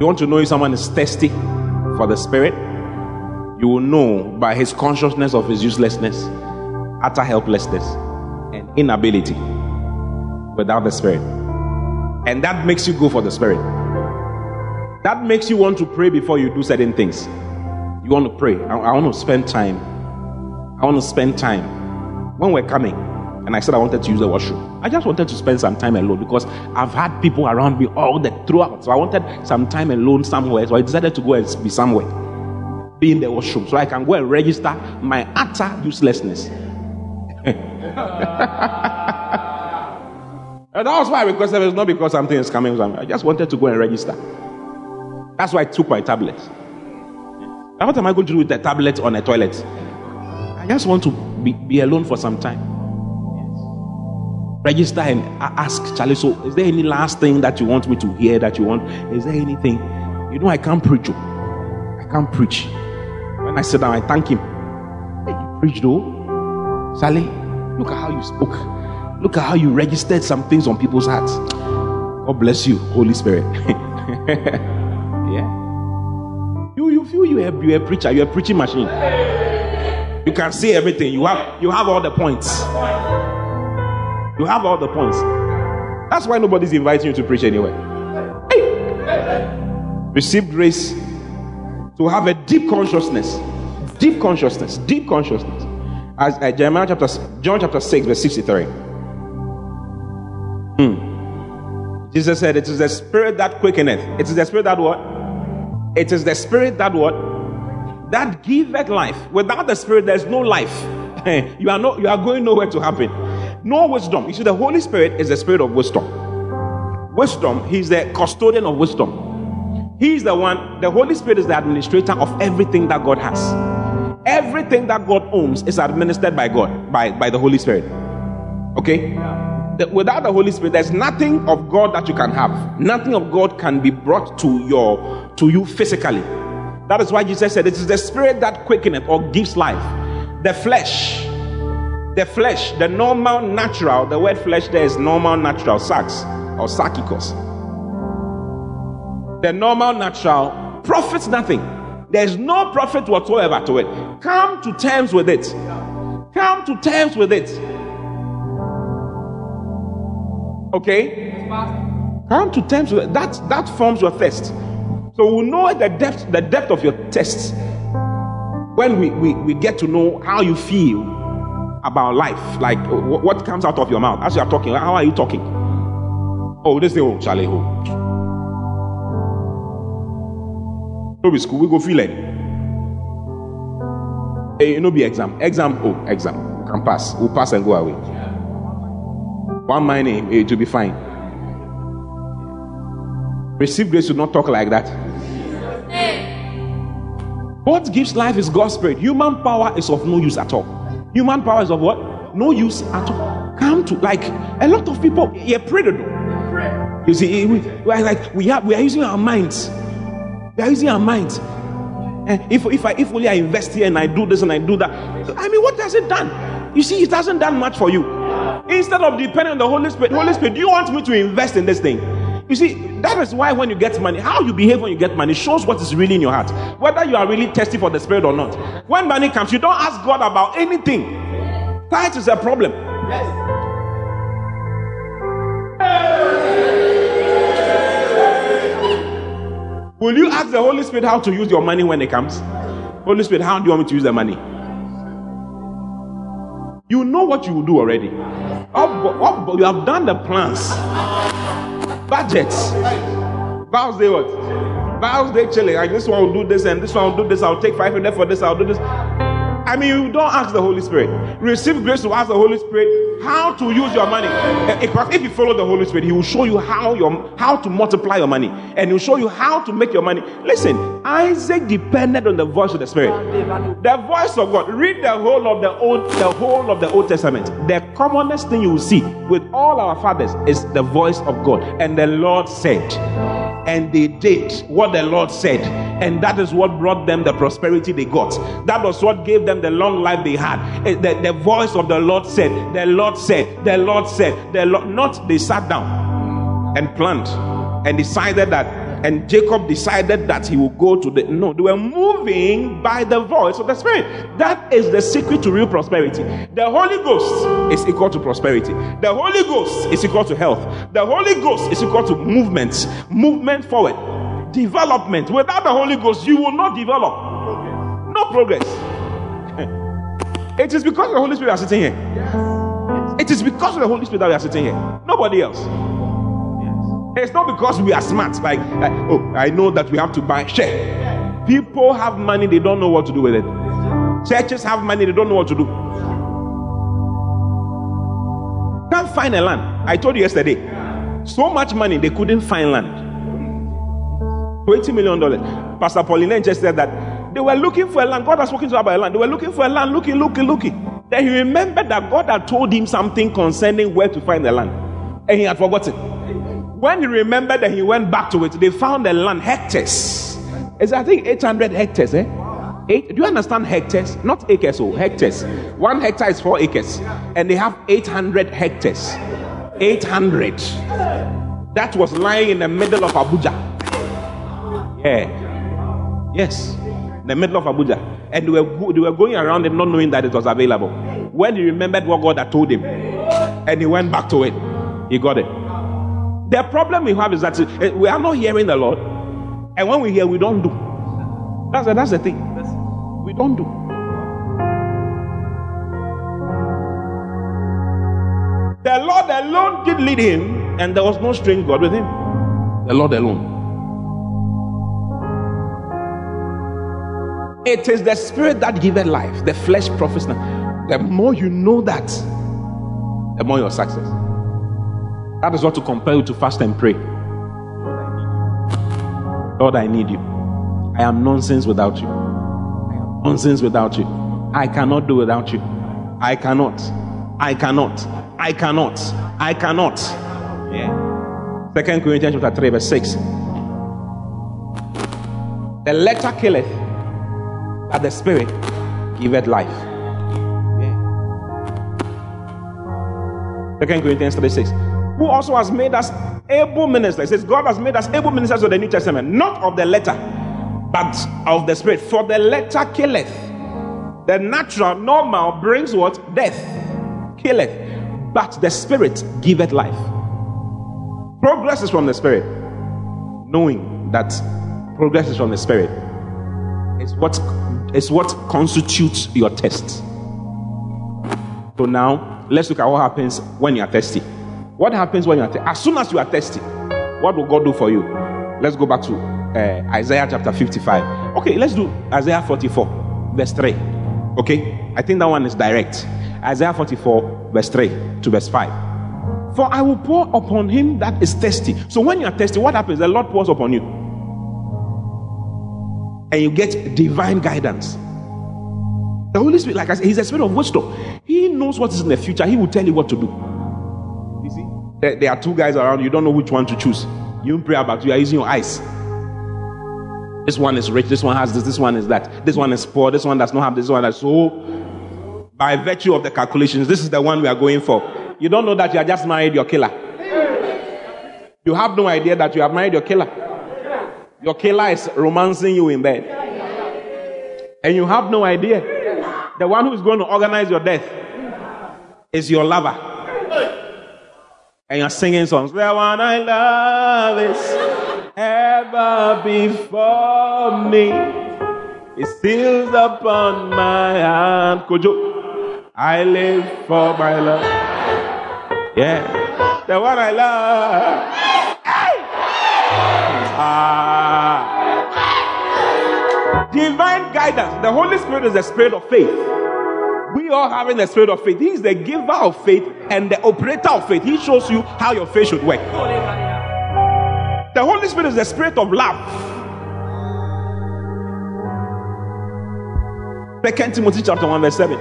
you want to know if someone is thirsty for the Spirit, you will know by his consciousness of his uselessness, utter helplessness, and inability without the Spirit. And that makes you go for the Spirit. That makes you want to pray before you do certain things. You want to pray. I want to spend time. I want to spend time. When we're coming, and I said I wanted to use the washroom, I just wanted to spend some time alone because I've had people around me all the throughout. So I wanted some time alone somewhere. So I decided to go and be somewhere, be in the washroom, so I can go and register my utter uselessness. And that was why I requested. It's not because something is coming. I just wanted to go and register. That's why I took my tablet. Now, what am I going to do with the tablet on a toilet? I just want to be alone for some time. Yes. Register and ask Charlie, so is there any last thing that you want me to hear that you want? Is there anything? You know, I can't preach. I can't preach. When I sit down, I thank him. Hey, you preached though. Charlie, look at how you spoke. Look at how you registered some things on people's hearts. God bless you, Holy Spirit. Yeah. You feel you're a preacher. You're a preaching machine. You can see everything. You have all the points. You have all the points. That's why nobody's inviting you to preach anyway. Hey! Receive grace to have a deep consciousness. Deep consciousness. Deep consciousness. As John chapter 6, verse 63. Jesus said, it is the Spirit that quickeneth. It is the Spirit that what? It is the Spirit that what? That giveth life. Without the Spirit, there's no life. You are going nowhere to happen. No wisdom. You see, the Holy Spirit is the Spirit of wisdom. Wisdom, he's the custodian of wisdom. He's the one, the Holy Spirit is the administrator of everything that God has. Everything that God owns is administered by God, by the Holy Spirit. Okay? Without the Holy Spirit, there's nothing of God that you can have. Nothing of God can be brought to you physically. That is why Jesus said, it is the Spirit that quickeneth or gives life. The flesh, the normal, natural, the word flesh there is normal, natural, sarx or sarkikos. The normal, natural profits nothing. There is no profit whatsoever to it. Come to terms with it. Come to terms with it. Okay? Come to terms with it. That forms your thirst. So we'll know the depth of your thirst when we get to know how you feel about life, like what comes out of your mouth as you are talking. How are you talking? Oh, they say, oh, Charlie, oh. No be school, we go feel it. Hey, no be exam. Exam, oh, exam. We can pass. We'll pass and go away. One mind, it will be fine. Receive grace to not talk like that. What gives life is God's Spirit. Human power is of no use at all. Human power is of what? No use at all. Come to, like, a lot of people, you're predatory. You see, we are using our minds. We are using our minds. And if only I invest here and I do this and I do that. I mean, what has it done? You see, it hasn't done much for you. Instead of depending on the Holy Spirit, you want me to invest in this thing? You see, that is why when you get money, how you behave when you get money shows what is really in your heart, whether you are really thirsty for the Spirit or not. When money comes, you don't ask God about anything. That is a problem. Yes. Will you ask the Holy Spirit how to use your money when it comes? Holy Spirit, how do you want me to use the money? You know what you will do already. You have done the plans, budgets, vows day what? Vows day chilling. Like this one will do this and this one will do this. I'll take 500 for this. I'll do this. I mean, you don't ask the Holy Spirit. Receive grace to ask the Holy Spirit how to use your money. If you follow the Holy Spirit, He will show you how to multiply your money, and He'll show you how to make your money. Listen, Isaac depended on the voice of the Spirit, the voice of God. Read the whole of the Old Testament. The commonest thing you will see with all our fathers is the voice of God. And the Lord said, and they did what the Lord said, and that is what brought them the prosperity they got. That was what gave them the long life they had. The voice of the Lord said, the Lord said, the Lord said, the Lord. Not they sat down and planned and decided that, and Jacob decided that he would go to the... No, they were moving by the voice of the Spirit. That is the secret to real prosperity. The Holy Ghost is equal to prosperity. The Holy Ghost is equal to health. The Holy Ghost is equal to movements. Movement forward. Development. Without the Holy Ghost, you will not develop. No progress. It is because of the Holy Spirit we are sitting here. Yes. It is because of the Holy Spirit that we are sitting here. Nobody else. It's not because we are smart, like, I know that we have to buy share. People have money, they don't know what to do with it. Churches have money, they don't know what to do. Can't find a land. I told you yesterday. So much money, they couldn't find land. $20 million. Pastor Pauline just said that they were looking for a land. God was talking to her about a land. They were looking for a land, looking. Then he remembered that God had told him something concerning where to find the land. And he had forgotten. When he remembered that he went back to it, they found the land, hectares. It's, I think, 800 hectares. Do you understand hectares? Not acres, hectares. 1 hectare is 4 acres. And they have 800 hectares. 800. That was lying in the middle of Abuja. Yeah. Yes. In the middle of Abuja. And they were going around it not knowing that it was available. When he remembered what God had told him, and he went back to it, he got it. The problem we have is that we are not hearing the Lord, and when we hear, we don't do. That's the thing. We don't do. The Lord alone did lead him, and there was no strange God with him. The Lord alone. It is the Spirit that giveth life. The flesh profits not. The more you know that, the more your success. That is what to compel you to fast and pray. Lord, I need you. I am nonsense without you. I cannot do without you. I cannot. Yeah. 2 Corinthians chapter 3, verse 6. The letter killeth, but the Spirit giveth life. Yeah. 2 Corinthians 3, 6. Who also has made us able ministers. It says God has made us able ministers of the New Testament, not of the letter, but of the Spirit. For the letter killeth. The natural, normal brings what? Death. Killeth. But the Spirit giveth life. Progress is from the Spirit. Knowing that progress is from the Spirit is what constitutes your test. So now, let's look at what happens when you are thirsty. What happens when you are thirsty? As soon as you are thirsty, what will God do for you? Let's go back to Isaiah chapter 55. Okay, let's do Isaiah 44, verse 3. Okay, I think that one is direct. Isaiah 44, verse 3 to verse 5. For I will pour upon him that is thirsty. So when you are thirsty, what happens? The Lord pours upon you. And you get divine guidance. The Holy Spirit, like I said, He's a Spirit of wisdom. He knows what is in the future. He will tell you what to do. There are two guys around, you don't know which one to choose. You pray about it, you are using your eyes. This one is rich, this one has this one is that. This one is poor, this one does not have this one. So, by virtue of the calculations, this is the one we are going for. You don't know that you are just married your killer. You have no idea that you have married your killer. Your killer is romancing you in bed. And you have no idea. The one who is going to organize your death is your lover. And you're singing songs. The one I love is ever before me. It steals upon my hand. Kojo. I live for my love. Yeah. The one I love. Hey! Divine guidance. The Holy Spirit is the spirit of faith. We all having the spirit of faith. He is the giver of faith and the operator of faith. He shows you how your faith should work. The Holy Spirit is the spirit of love. 2 Timothy chapter 1 verse 7.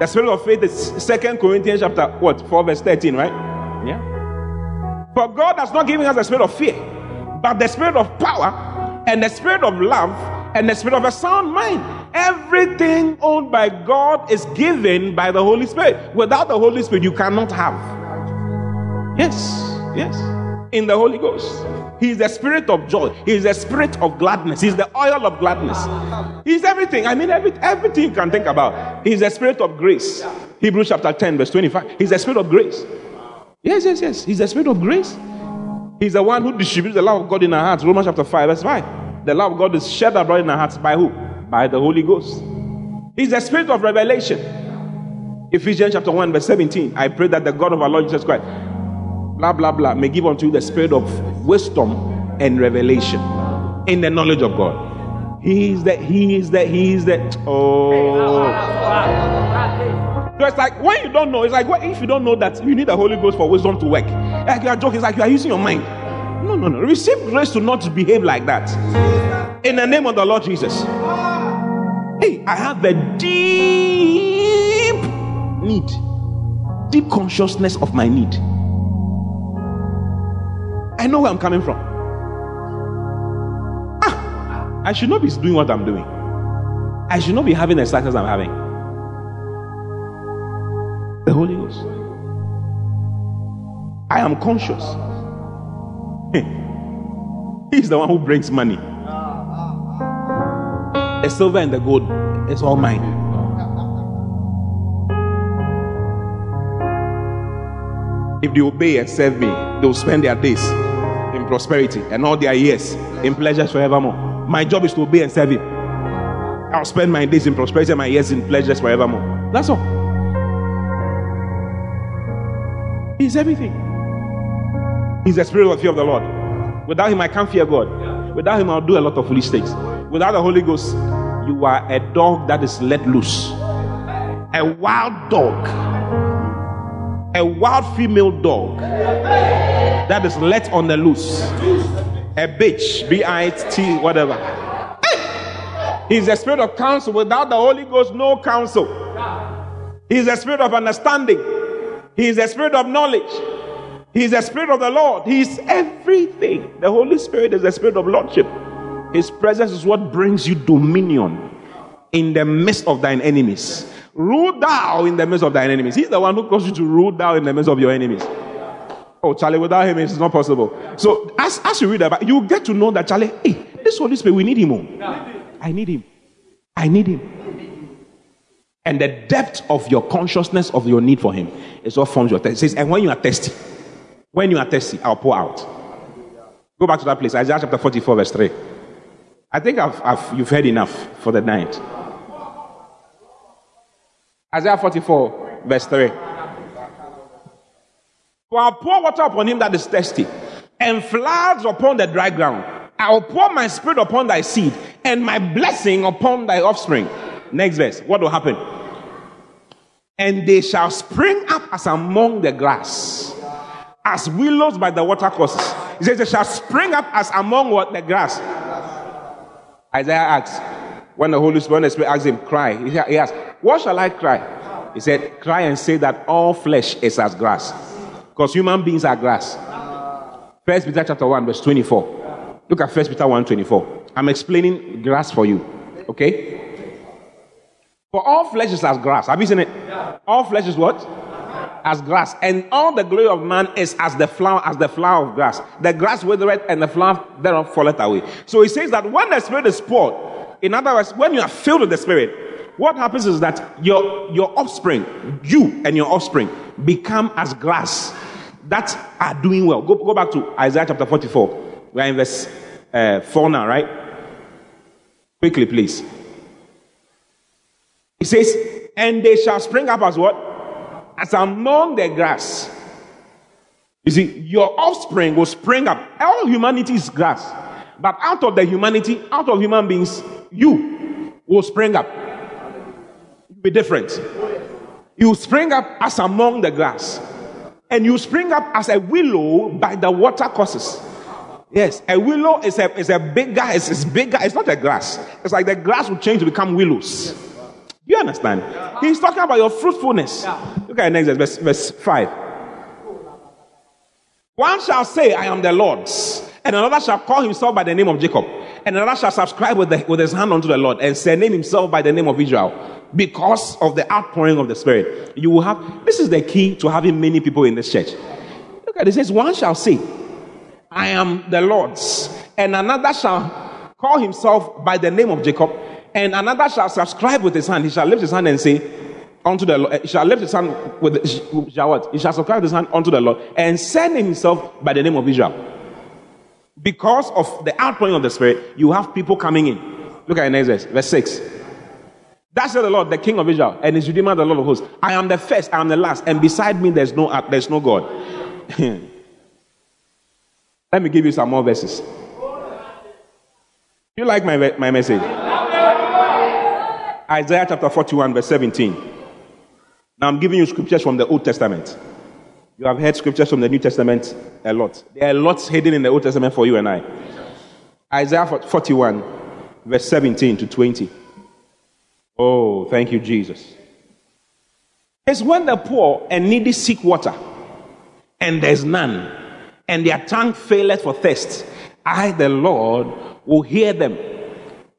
The spirit of faith is 2 Corinthians chapter 4 verse 13, right? Yeah. For God has not given us the spirit of fear, but the spirit of power and the spirit of love and the spirit of a sound mind. Everything owned by God is given by the Holy Spirit. Without the Holy Spirit, you cannot have. Yes, yes. In the Holy Ghost. He is the spirit of joy. He is the spirit of gladness. He is the oil of gladness. He is everything. I mean, everything you can think about. He is the spirit of grace. Hebrews chapter 10 verse 25. He is the spirit of grace. Yes, yes, yes. He's the spirit of grace. He's the one who distributes the love of God in our hearts. Romans chapter 5, verse 5. The love of God is shed abroad in our hearts by who? By the Holy Ghost. He's the spirit of revelation. Ephesians chapter 1, verse 17. I pray that the God of our Lord Jesus Christ, blah, blah, blah, may give unto you the spirit of wisdom and revelation in the knowledge of God. So it's like when you don't know, it's like what if you don't know that you need the Holy Ghost for wisdom to work? Like you are joking, it's like you are using your mind. No. Receive grace to not behave like that. In the name of the Lord Jesus. Hey, I have a deep consciousness of my need. I know where I'm coming from. I should not be doing what I'm doing. I should not be having the success I'm having. The Holy Ghost. I am conscious. He's the one who brings money. The silver and the gold is all mine. If they obey and serve me, they will spend their days in prosperity and all their years in pleasures forevermore. My job is to obey and serve him. I'll spend my days in prosperity and my years in pleasures forevermore. That's all. He's everything. He's the spirit of fear of the Lord. Without him, I can't fear God. Without him, I'll do a lot of foolish things. Without the Holy Ghost, you are a dog that is let loose. A wild dog. A wild female dog that is let on the loose. A bitch. B-I-T, whatever. He's the spirit of counsel. Without the Holy Ghost, no counsel. He's the spirit of understanding. He is the spirit of knowledge. He is the spirit of the Lord. He is everything. The Holy Spirit is the spirit of lordship. His presence is what brings you dominion in the midst of thine enemies. Rule thou in the midst of thine enemies. He's the one who calls you to rule thou in the midst of your enemies. Oh, Charlie, without him, it's not possible. So as you read about, you get to know that, Charlie, hey, this Holy Spirit, we need him. I need him. And the depth of your consciousness of your need for him is what forms your test. It says, and when you are thirsty, I'll pour out. Go back to that place, Isaiah chapter 44, verse 3. I think you've heard enough for the night. Isaiah 44, verse 3. For I'll pour water upon him that is thirsty, and floods upon the dry ground. I'll pour my spirit upon thy seed, and my blessing upon thy offspring. Next verse, what will happen? And they shall spring up as among the grass, as willows by the watercourses. He says they shall spring up as among what? The grass. Isaiah asks, when the Holy Spirit asks him, cry. He asks, what shall I cry? He said, cry and say that all flesh is as grass. Because human beings are grass. 1 Peter chapter 1 verse 24. Look at 1 Peter 1, 24. I'm explaining grass for you. Okay? For all flesh is as grass. Have you seen it? Yeah. All flesh is what? as grass, and all the glory of man is as the flower of grass. The grass withereth, and the flower thereof falleth away. So he says that when the Spirit is poured, in other words, when you are filled with the Spirit, what happens is that your offspring, you and your offspring, become as grass that are doing well. Go back to Isaiah chapter 44. We are in verse 4 now, right? Quickly, please. It says, and they shall spring up as what? As among the grass. You see, your offspring will spring up. All humanity is grass. But out of the humanity, out of human beings, you will spring up. You'll be different. You spring up as among the grass. And you spring up as a willow by the water courses. Yes, a willow is a bigger, it's bigger, it's not a grass. It's like the grass will change to become willows. You understand? He's talking about your fruitfulness. Look at the next verse 5. One shall say, I am the Lord's. And another shall call himself by the name of Jacob. And another shall subscribe with his hand unto the Lord and name himself by the name of Israel, because of the outpouring of the Spirit. You will have, this is the key to having many people in this church. Look at it, it says, one shall say, I am the Lord's. And another shall call himself by the name of Jacob. And another shall subscribe with his hand. He shall lift his hand and say, unto the Lord, he shall subscribe his hand unto the Lord and send himself by the name of Israel. Because of the outpouring of the Spirit, you have people coming in. Look at the next verse, verse 6. That's the Lord, the King of Israel, and his Redeemer, the Lord of hosts. I am the first, I am the last, and beside me there's no God. Let me give you some more verses. You like my message? Isaiah chapter 41, verse 17. Now I'm giving you scriptures from the Old Testament. You have heard scriptures from the New Testament a lot. There are lots hidden in the Old Testament for you and I. Isaiah 41, verse 17 to 20. Oh, thank you, Jesus. It's when the poor and needy seek water, and there's none, and their tongue faileth for thirst, I, the Lord, will hear them.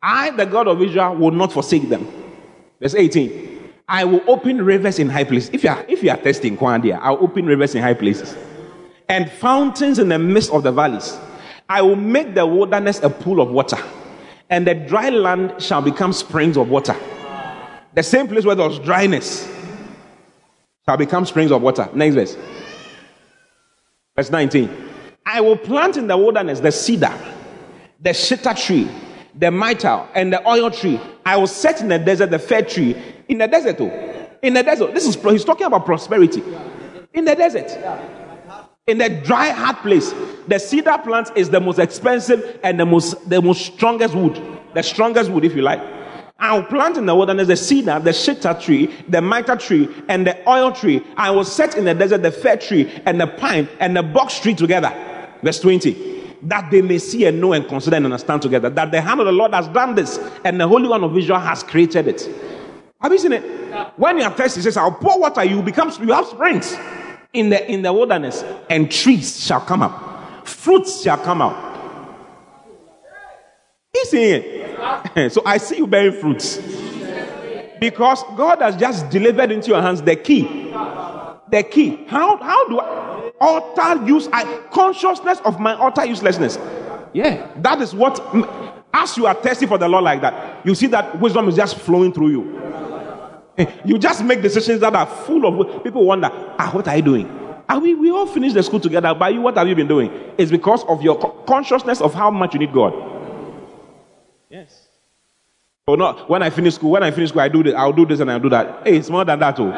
I, the God of Israel, will not forsake them. Verse 18. I will open rivers in high places. If you are thirsty in Kwandia, I will open rivers in high places. And fountains in the midst of the valleys. I will make the wilderness a pool of water. And the dry land shall become springs of water. The same place where there was dryness shall become springs of water. Next verse. Verse 19. I will plant in the wilderness the cedar, the shittah tree, the myrtle, and the oil tree. I will set in the desert the fir tree. In the desert, this is, he's talking about prosperity. In the desert, in the dry, hard place, the cedar plant is the most expensive and the most strongest wood. The strongest wood, if you like. I will plant in the wilderness the cedar, the shittah tree, the myrtle tree, and the oil tree. I will set in the desert the fir tree and the pine and the box tree together. Verse 20. That they may see and know and consider and understand together that the hand of the Lord has done this and the Holy One of Israel has created it. Have you seen it? Yeah. When you are thirsty, he says, I'll pour water, you have springs in the wilderness, and trees shall come up, fruits shall come out. You see it? So I see you bearing fruits. Because God has just delivered into your hands the key. The key. How do I alter use? Consciousness of my utter uselessness. Yeah, that is what. As you are thirsty for the Lord like that, you see that wisdom is just flowing through you. You just make decisions that are full of people wonder. What are you doing? We all finished the school together. By you, what have you been doing? It's because of your consciousness of how much you need God. Yes. So not when I finish school, I'll do this and I'll do that. Hey, it's more than that too.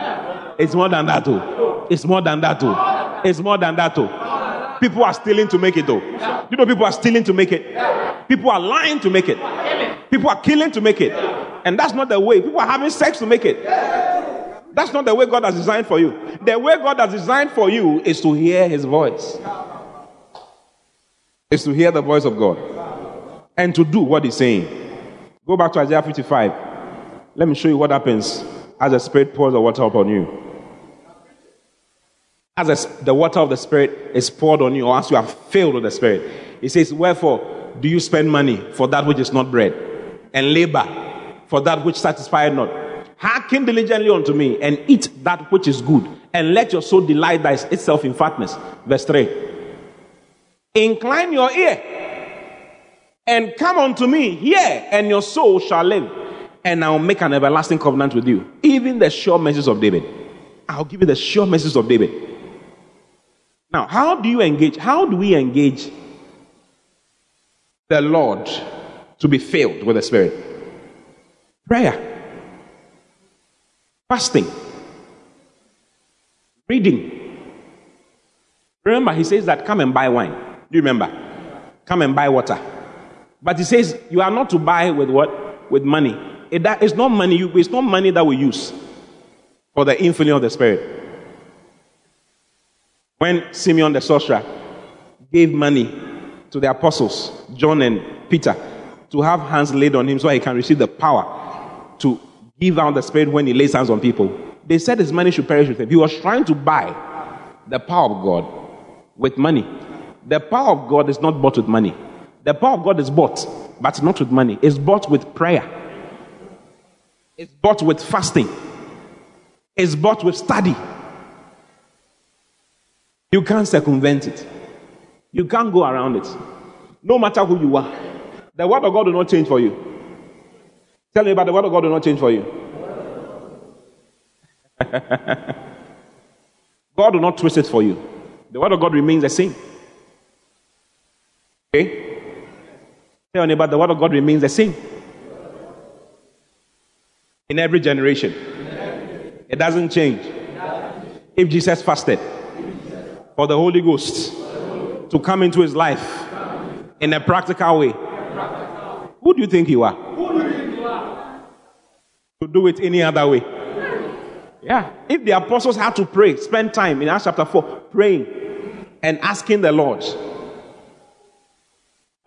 It's more than that too. It's more than that too. It's more than that too. People are stealing to make it though. You know, people are stealing to make it. People are lying to make it. People are killing to make it. And that's not the way. People are having sex to make it. That's not the way God has designed for you. The way God has designed for you is to hear his voice. It's to hear the voice of God. And to do what he's saying. Go back to Isaiah 55. Let me show you what happens as the Spirit pours the water upon you. As the water of the Spirit is poured on you, or as you are filled with the Spirit. He says, wherefore do you spend money for that which is not bread, and labor for that which satisfieth not? Hearken diligently unto me, and eat that which is good, and let your soul delight itself in fatness. Verse 3. Incline your ear, and come unto me, hear, and your soul shall live. And I will make an everlasting covenant with you, even the sure message of David. I'll give you the sure message of David. Now, how do you engage? How do we engage the Lord to be filled with the Spirit? Prayer. Fasting, reading. Remember, he says that come and buy wine. Do you remember? Come and buy water. But he says you are not to buy with what? With money. It's not money. It's not money that we use for the infilling of the Spirit. When Simeon the sorcerer gave money to the apostles, John and Peter, to have hands laid on him so he can receive the power to give out the Spirit when he lays hands on people. They said his money should perish with him. He was trying to buy the power of God with money. The power of God is not bought with money. The power of God is bought, but not with money. It's bought with prayer. It's bought with fasting. It's bought with study. You can't circumvent it. You can't go around it. No matter who you are, the word of God will not change for you. Tell me about the word of God will not change for you. God will not twist it for you. The word of God remains the same. Okay? Tell me about the word of God remains the same. In every generation. It doesn't change. If Jesus fasted for the Holy Ghost to come into his life in a practical way, who do you think you are? To do it any other way. Yeah. If the apostles had to pray, spend time in Acts chapter 4 praying and asking the Lord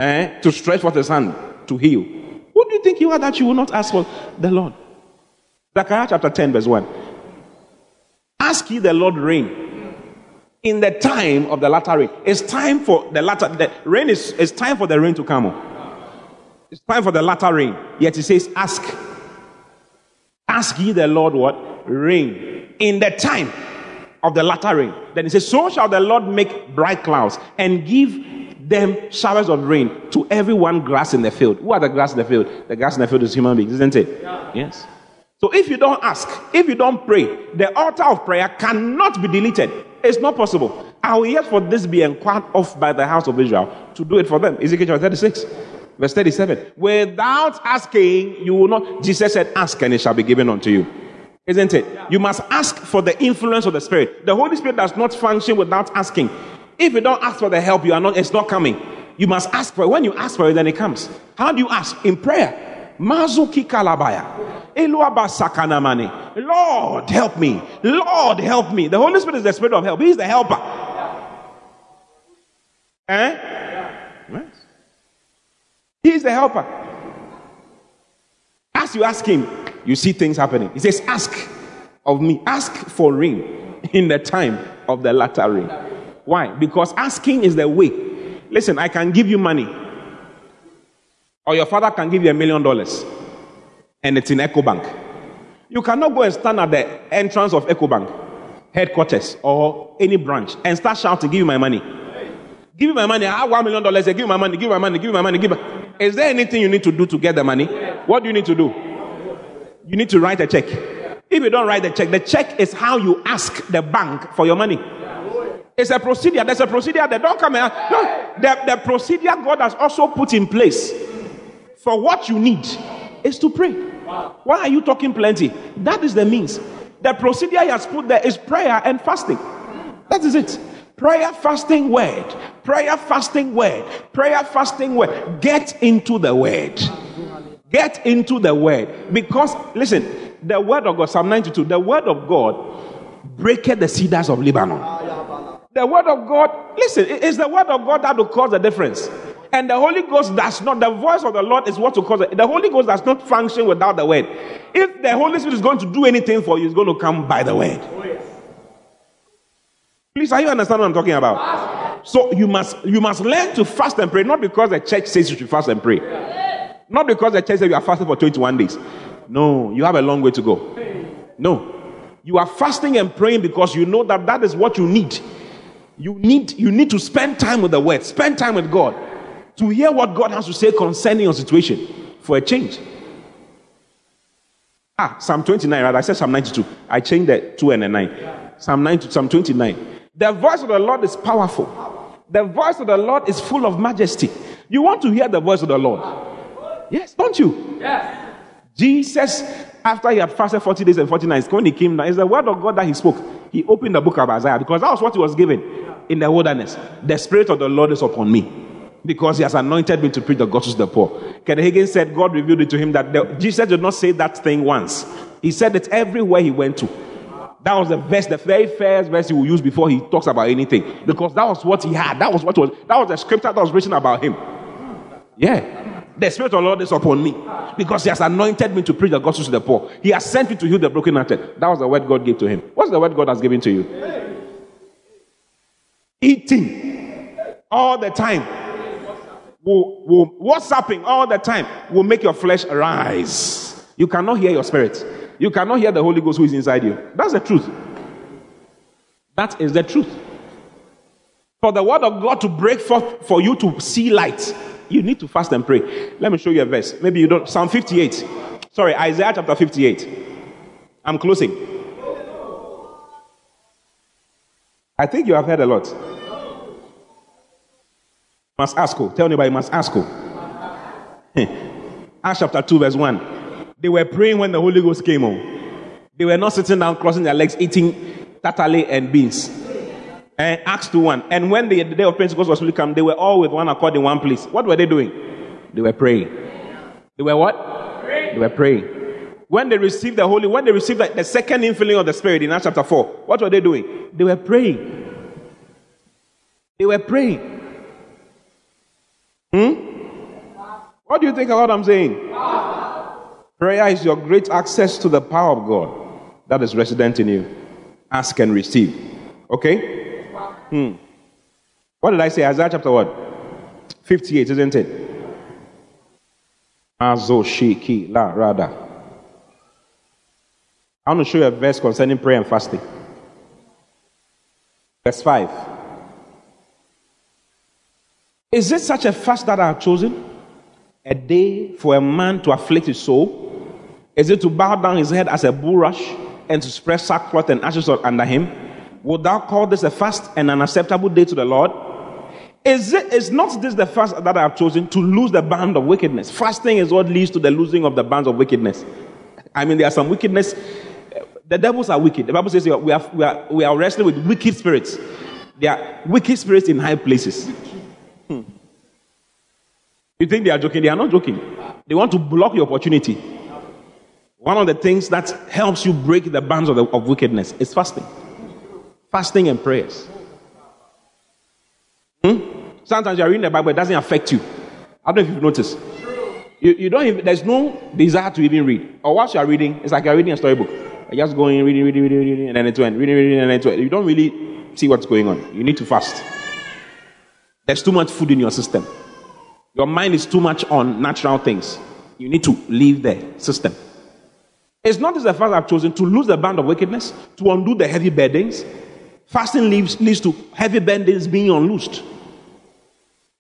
to stretch forth his hand to heal, who do you think you are that you will not ask for the Lord? Zechariah chapter 10 verse 1. Ask ye the Lord rain in the time of the latter rain. It's time for the latter rain. It's time for the rain to come on. It's time for the latter rain. Yet he says ask. Ask ye the Lord what? Rain. In the time of the latter rain. Then he says, so shall the Lord make bright clouds and give them showers of rain to everyone grass in the field. Who are the grass in the field? The grass in the field is human beings, isn't it? Yeah. Yes. So if you don't ask, if you don't pray, the altar of prayer cannot be deleted. It's not possible. I will yet for this be inquired of by the house of Israel to do it for them. Ezekiel chapter 36. Verse 37, without asking, you will not. Jesus said, ask and it shall be given unto you. Isn't it? Yeah. You must ask for the influence of the Spirit. The Holy Spirit does not function without asking. If you don't ask for the help, it's not coming. You must ask for it. When you ask for it, then it comes. How do you ask? In prayer. Mazuki kalabaya. Eluaba sakanamani. Lord, help me. Lord, help me. The Holy Spirit is the Spirit of help. He is the helper. Yeah. He is the helper. As you ask him, you see things happening. He says, ask of me. Ask for rain in the time of the latter rain. Why? Because asking is the way. Listen, I can give you money. Or your father can give you $1 million. And it's in EcoBank. You cannot go and stand at the entrance of EcoBank headquarters or any branch and start shouting, give me my money. Give me my money. I have $1 million. Give me my money. Give me my money. Give me my money. Give me. Is there anything you need to do to get the money? What do you need to do? You need to write a check. If you don't write the check is how you ask the bank for your money. It's a procedure. There's a procedure. They don't come and ask. No, the procedure God has also put in place for what you need is to pray. Why are you talking plenty? That is the means. The procedure he has put there is prayer and fasting. That is it. Prayer, fasting, word. Prayer, fasting, word. Prayer, fasting, word. Get into the word. Get into the word. Because, listen, the word of God, Psalm 92, the word of God breaketh the cedars of Lebanon. The word of God, listen, it's the word of God that will cause the difference. And the Holy Ghost does not, the voice of the Lord is what will cause it. The Holy Ghost does not function without the word. If the Holy Spirit is going to do anything for you, it's going to come by the word. Please, are you understanding what I'm talking about? So you must learn to fast and pray, not because the church says you should fast and pray. Not because the church says you are fasting for 21 days. No, you have a long way to go. No. You are fasting and praying because you know that that is what you need. You need to spend time with the word, spend time with God, to hear what God has to say concerning your situation for a change. Psalm 29, right? I said Psalm 92. I changed the 2 and the 9. Psalm 92, Psalm 29. The voice of the Lord is powerful. The voice of the Lord is full of majesty. You want to hear the voice of the Lord? Yes, don't you? Yes. Jesus, after he had fasted 40 days and 40 nights, when he came down, it's the word of God that he spoke. He opened the book of Isaiah because that was what he was given in the wilderness. The Spirit of the Lord is upon me because he has anointed me to preach the gospel to the poor. Kenneth Hagin said God revealed it to him that Jesus did not say that thing once. He said it everywhere he went to. That was the verse, the very first verse he will use before he talks about anything, because that was what he had. That was the scripture that was written about him. Yeah. The Spirit of the Lord is upon me because he has anointed me to preach the gospel to the poor. He has sent me to heal the brokenhearted. That was the word God gave to him. What's the word God has given to you? Eating all the time. WhatsApping all the time will make your flesh rise. You cannot hear your spirit. You cannot hear the Holy Ghost who is inside you. That's the truth. That is the truth. For the word of God to break forth, for you to see light, you need to fast and pray. Let me show you a verse. Maybe you don't. Psalm 58. Sorry, Isaiah chapter 58. I'm closing. I think you have heard a lot. Must ask who. Tell anybody, must ask who. Acts chapter 2 verse 1. They were praying when the Holy Ghost came on. They were not sitting down crossing their legs eating tatale and beans. And Acts 2:1. And when the day of Pentecost was fully come, they were all with one accord in one place. What were they doing? They were praying. They were what? They were praying. When they received the Holy, when they received the second infilling of the Spirit in Acts chapter 4, what were they doing? They were praying. They were praying. What do you think of what I'm saying? Prayer is your great access to the power of God that is resident in you. Ask and receive. Okay? What did I say? Isaiah chapter what? 58, isn't it? Azoshiki la rada. I want to show you a verse concerning prayer and fasting. Verse 5. Is it such a fast that I have chosen? A day for a man to afflict his soul? Is it to bow down his head as a bulrush and to spread sackcloth and ashes under him? Would thou call this a fast and an acceptable day to the Lord? Is not this the fast that I have chosen, to lose the band of wickedness? Fasting is what leads to the losing of the bands of wickedness. I mean, there are some wickedness. The devils are wicked. The Bible says we are wrestling with wicked spirits. They are wicked spirits in high places. You think they are joking? They are not joking. They want to block your opportunity. One of the things that helps you break the bands of wickedness is fasting. Fasting and prayers. Sometimes you are reading the Bible, it doesn't affect you. I don't know if you've noticed. You don't even, there's no desire to even read. Or whilst you are reading, it's like you're reading a storybook. You just go in, reading, and then it went. Reading, and then it went. You don't really see what's going on. You need to fast. There's too much food in your system. Your mind is too much on natural things. You need to leave the system. It's not as the fast I've chosen to lose the band of wickedness, to undo the heavy burdens. Fasting leads to heavy burdens being unloosed.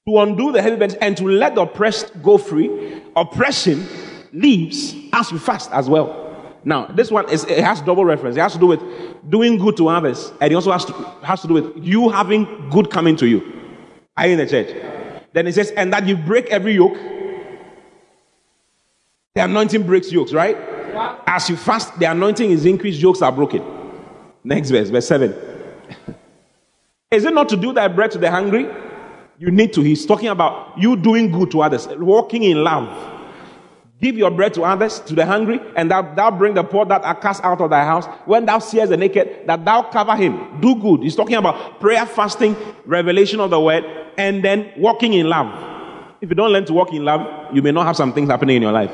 To undo the heavy burdens and to let the oppressed go free. Oppression leaves as you fast as well. Now, this one it has double reference. It has to do with doing good to others, and it also has to do with you having good coming to you. Are you in the church? Then it says, and that you break every yoke. The anointing breaks yokes, right? Yeah. As you fast, the anointing is increased, yokes are broken. Next verse, verse 7. Is it not to do thy bread to the hungry? You need to. He's talking about you doing good to others, walking in love. Give your bread to others, to the hungry, and thou bring the poor that are cast out of thy house. When thou seest the naked, that thou cover him. Do good. He's talking about prayer, fasting, revelation of the word, and then walking in love. If you don't learn to walk in love, you may not have some things happening in your life.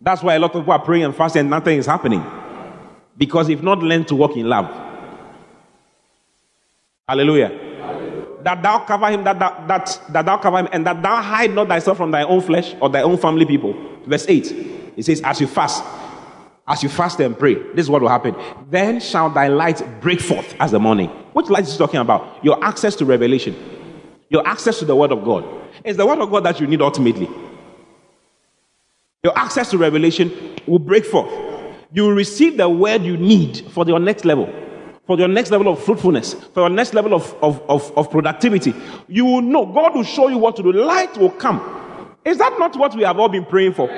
That's why a lot of people are praying and fasting and nothing is happening. Because they've not learned to walk in love. Hallelujah. That thou cover him, that thou cover him, and that thou hide not thyself from thy own flesh or thy own family people. Verse 8, it says, as you fast, As you fast and pray, this is what will happen. Then shall thy light break forth as the morning. What light is he talking about? Your access to revelation. Your access to the word of God. It's the word of God that you need ultimately. Your access to revelation will break forth. You will receive the word you need for your next level. For your next level of fruitfulness. For your next level of productivity. You will know. God will show you what to do. Light will come. Is that not what we have all been praying for?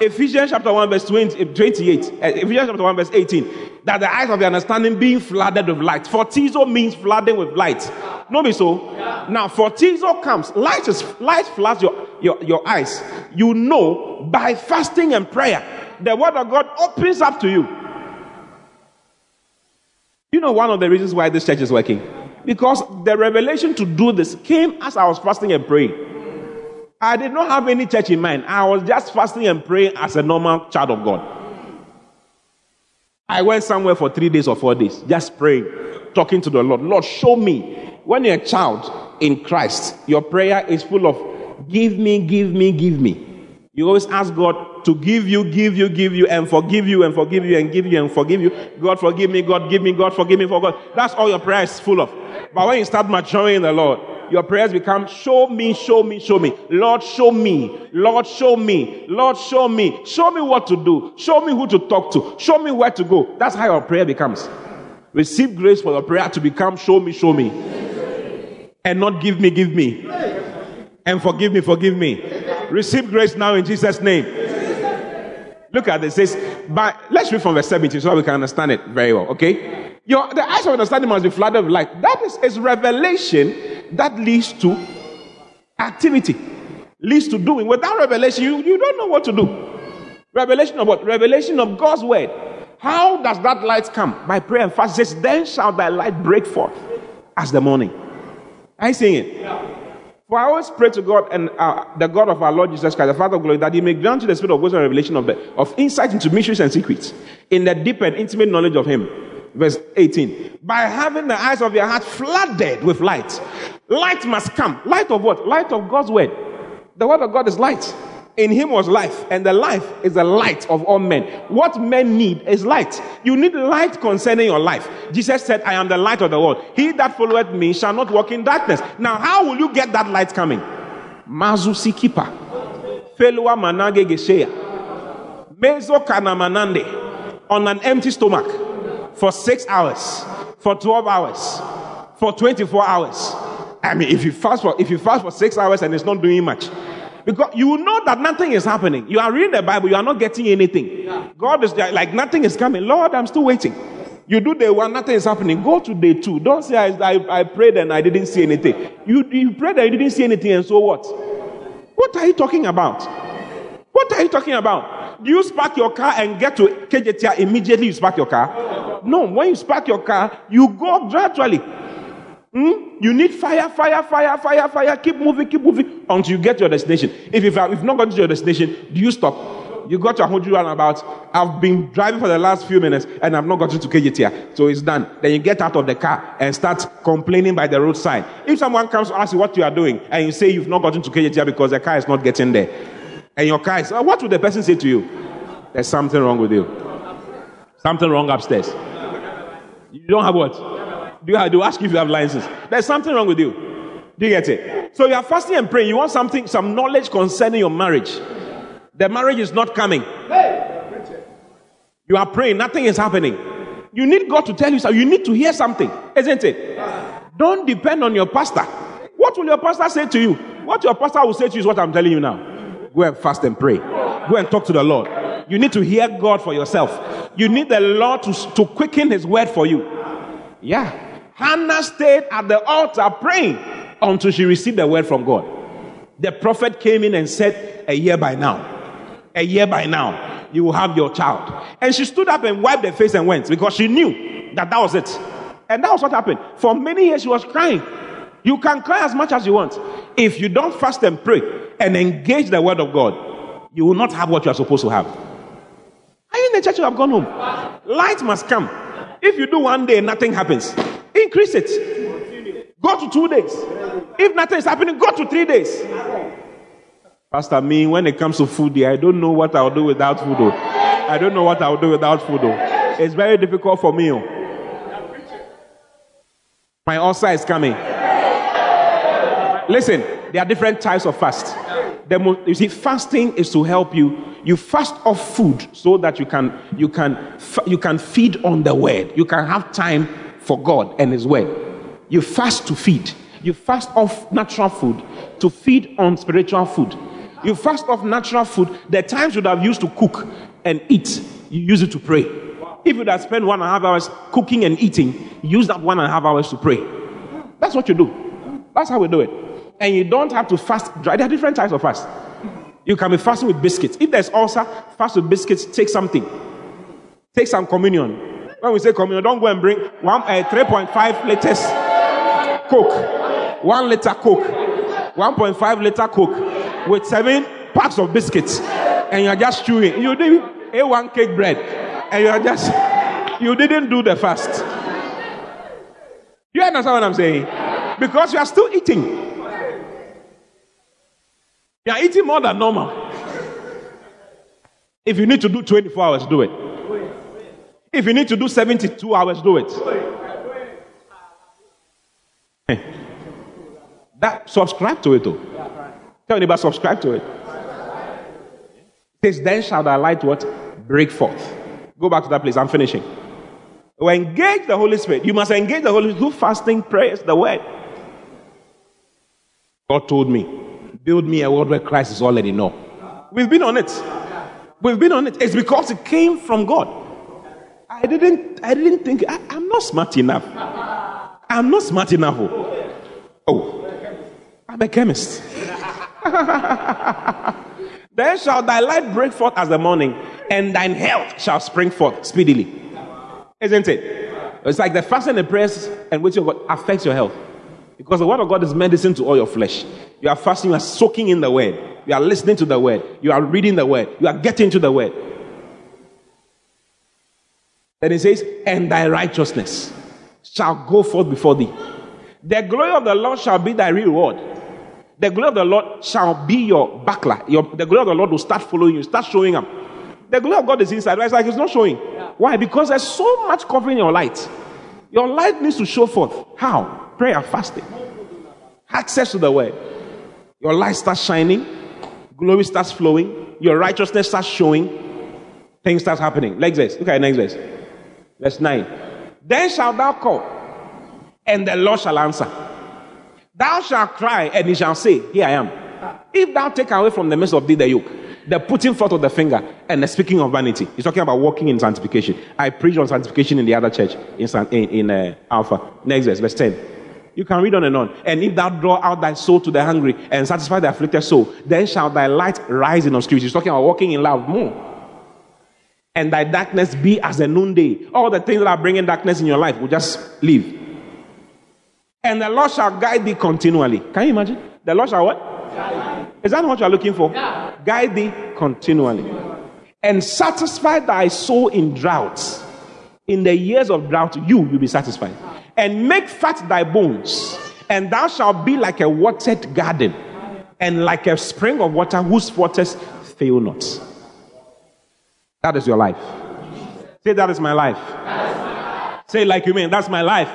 Ephesians chapter 1 verse 28. Ephesians chapter 1 verse 18. That the eyes of the understanding being flooded with light. Fortizo means flooding with light. No be so? Yeah. Now fortizo comes. Light floods your eyes. You know by fasting and prayer. The word of God opens up to you. You know one of the reasons why this church is working? Because the revelation to do this came as I was fasting and praying. I did not have any church in mind. I was just fasting and praying as a normal child of God. I went somewhere for 3 days or 4 days, just praying, talking to the Lord. Lord, show me. When you're a child in Christ, your prayer is full of give me, give me, give me. You always ask God to give you, and forgive you, and forgive you, and give you, and forgive you. God, forgive me, God, give me, God, forgive me, for God. That's all your prayer is full of. But when you start maturing in the Lord, your prayers become, show me, show me, show me. Lord, show me. Lord, show me. Lord, show me. Show me what to do. Show me who to talk to. Show me where to go. That's how your prayer becomes. Receive grace for your prayer to become, show me, show me. And not give me, give me. And forgive me, forgive me. Receive grace now in Jesus' name. Look at this. It says, let's read from verse 17 so we can understand it very well, okay? The eyes of understanding must be flooded with light. That is revelation that leads to activity, leads to doing. Without revelation, you don't know what to do. Revelation of what? Revelation of God's word. How does that light come? By prayer and fast. Says, then shall thy light break forth as the morning. Are you seeing it? Yeah. For I always pray to God and the God of our Lord Jesus Christ, the Father of glory, that he may grant you the spirit of wisdom and revelation of insight into mysteries and secrets, in the deep and intimate knowledge of him. Verse 18. By having the eyes of your heart flooded with light. Light must come. Light of what? Light of God's word. The word of God is light. In him was life, and the life is the light of all men. What men need is light. You need light concerning your life. Jesus said, I am the light of the world. He that followeth me shall not walk in darkness. Now, how will you get that light coming? Mazusi kipa. Felua manage gesheya. Mezo kanamanande. On an empty stomach. For 6 hours, for 12 hours, for 24 hours. I mean, if you fast for 6 hours and it's not doing much, because you know that nothing is happening. You are reading the Bible, you are not getting anything. God is like nothing is coming. Lord, I'm still waiting. You do day one, nothing is happening. Go to day two. Don't say I prayed and I didn't see anything. You prayed and you didn't see anything, and so what? What are you talking about? What are you talking about? Do you spark your car and get to KJTR immediately? You spark your car? No, when you spark your car, you go gradually. You need fire. Keep moving until you get to your destination. If you've not got to your destination, do you stop? You got to 100 round about. I've been driving for the last few minutes and I've not gotten to KJTR, so it's done. Then you get out of the car and start complaining by the roadside. If someone comes to ask you what you are doing and you say you've not gotten to KJTR because the car is not getting there, and your car is, what would the person say to you? There's something wrong with you. Something wrong upstairs. You don't have what? Do you ask you if you have license? There's something wrong with you. Do you get it? So you are fasting and praying. You want something, some knowledge concerning your marriage. The marriage is not coming. You are praying. Nothing is happening. You need God to tell you something. You need to hear something, isn't it? Don't depend on your pastor. What will your pastor say to you? What your pastor will say to you is what I'm telling you now. Go and fast and pray. Go and talk to the Lord. You need to hear God for yourself. You need the Lord to quicken his word for you. Yeah. Hannah stayed at the altar praying until she received the word from God. The prophet came in and said, a year by now, you will have your child. And she stood up and wiped her face and went, because she knew that was it. And that was what happened. For many years, she was crying. You can cry as much as you want. If you don't fast and pray and engage the word of God, you will not have what you are supposed to have. Are you in the church? You have gone home. Light must come. If you do 1 day and nothing happens, increase it. Go to 2 days. If nothing is happening, go to 3 days. Pastor, when it comes to food, I don't know what I'll do without food. I don't know what I would do without food. Though. It's very difficult for me. My ulcer is coming. Listen, there are different types of fast. You see, fasting is to help you. You fast off food so that you can feed on the word. You can have time for God and His word. You fast to feed. You fast off natural food to feed on spiritual food. You fast off natural food. The times you would have used to cook and eat, you use it to pray. If you would have spent 1.5 hours cooking and eating, use that 1.5 hours to pray. That's what you do. That's how we do it. And you don't have to fast dry. There are different types of fast. You can be fasting with biscuits. If there's ulcer, fast with biscuits. Take something. Take some communion. When we say communion, don't go and bring 3.5 liters Coke, 1 liter Coke, 1.5 liter Coke with 7 packs of biscuits, and you are just chewing. You did A1 cake bread, and you didn't do the fast. You understand what I'm saying? Because you are still eating. You are eating more than normal. If you need to do 24 hours, do it. If you need to do 72 hours, do it. That subscribe to it, though. Tell anybody, subscribe to it. It says, then shall thy light what? Break forth. Go back to that place. I'm finishing. Well, engage the Holy Spirit. You must engage the Holy Spirit through fasting, prayers, the word. God told me. Build me a world where Christ is already known. We've been on it. We've been on it. It's because it came from God. I didn't think I'm not smart enough. I'm not smart enough. Oh, I'm a chemist. Then shall thy light break forth as the morning, and thine health shall spring forth speedily. Isn't it? It's like the fasting and prayers and waiting on God affects your health. Because the word of God is medicine to all your flesh. You are fasting, you are soaking in the word. You are listening to the word. You are reading the word. You are getting to the word. Then it says, and thy righteousness shall go forth before thee. The glory of the Lord shall be thy reward. The glory of the Lord shall be your backlight. The glory of the Lord will start following you, start showing up. The glory of God is inside, right? It's like it's not showing. Why? Because there's so much covering your light. Your light needs to show forth. How? Prayer, fasting, access to the word. Your light starts shining, glory starts flowing, your righteousness starts showing, things start happening. Next verse. Look at the next verse. Verse 9. Then shalt thou call, and the Lord shall answer. Thou shalt cry, and He shall say, Here I am. If thou take away from the midst of thee the yoke, the putting forth of the finger, and the speaking of vanity. He's talking about walking in sanctification. I preached on sanctification in the other church in Alpha. Next verse. Verse 10. You can read on and on. And if thou draw out thy soul to the hungry and satisfy the afflicted soul, then shall thy light rise in obscurity. He's talking about walking in love more. And thy darkness be as the noonday. All the things that are bringing darkness in your life will just leave. And the Lord shall guide thee continually. Can you imagine? The Lord shall what? Guide. Is that what you are looking for? Yeah. Guide thee continually. And satisfy thy soul in droughts. In the years of drought, you'll be satisfied. And make fat thy bones, and thou shalt be like a watered garden, and like a spring of water whose waters fail not. That is your life. Say, that is my life. Say, like you mean, that's my life.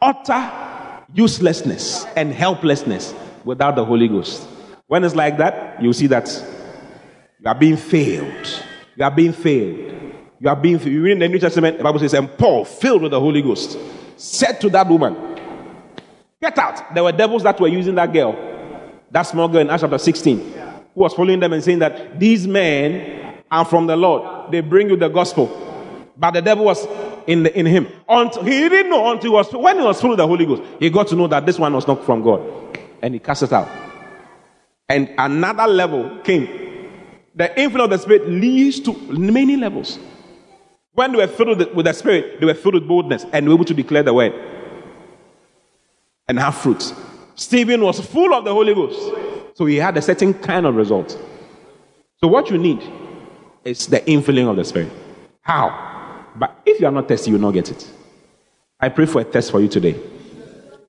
Utter uselessness and helplessness without the Holy Ghost. When it's like that, you see that you are being failed. You are being failed. You are being, you read in the New Testament, the Bible says, and Paul, filled with the Holy Ghost, said to that woman, get out. There were devils that were using that girl, that small girl in Acts chapter 16, who was following them and saying that these men are from the Lord. They bring you the gospel. But the devil was in him. He didn't know until when he was filled with the Holy Ghost, he got to know that this one was not from God. And he cast it out. And another level came. The influence of the Spirit leads to many levels. When they were filled with the Spirit, they were filled with boldness and were able to declare the word and have fruits. Stephen was full of the Holy Ghost, so he had a certain kind of result. So what you need is the infilling of the Spirit. How? But if you are not tested, you will not get it. I pray for a test for you today.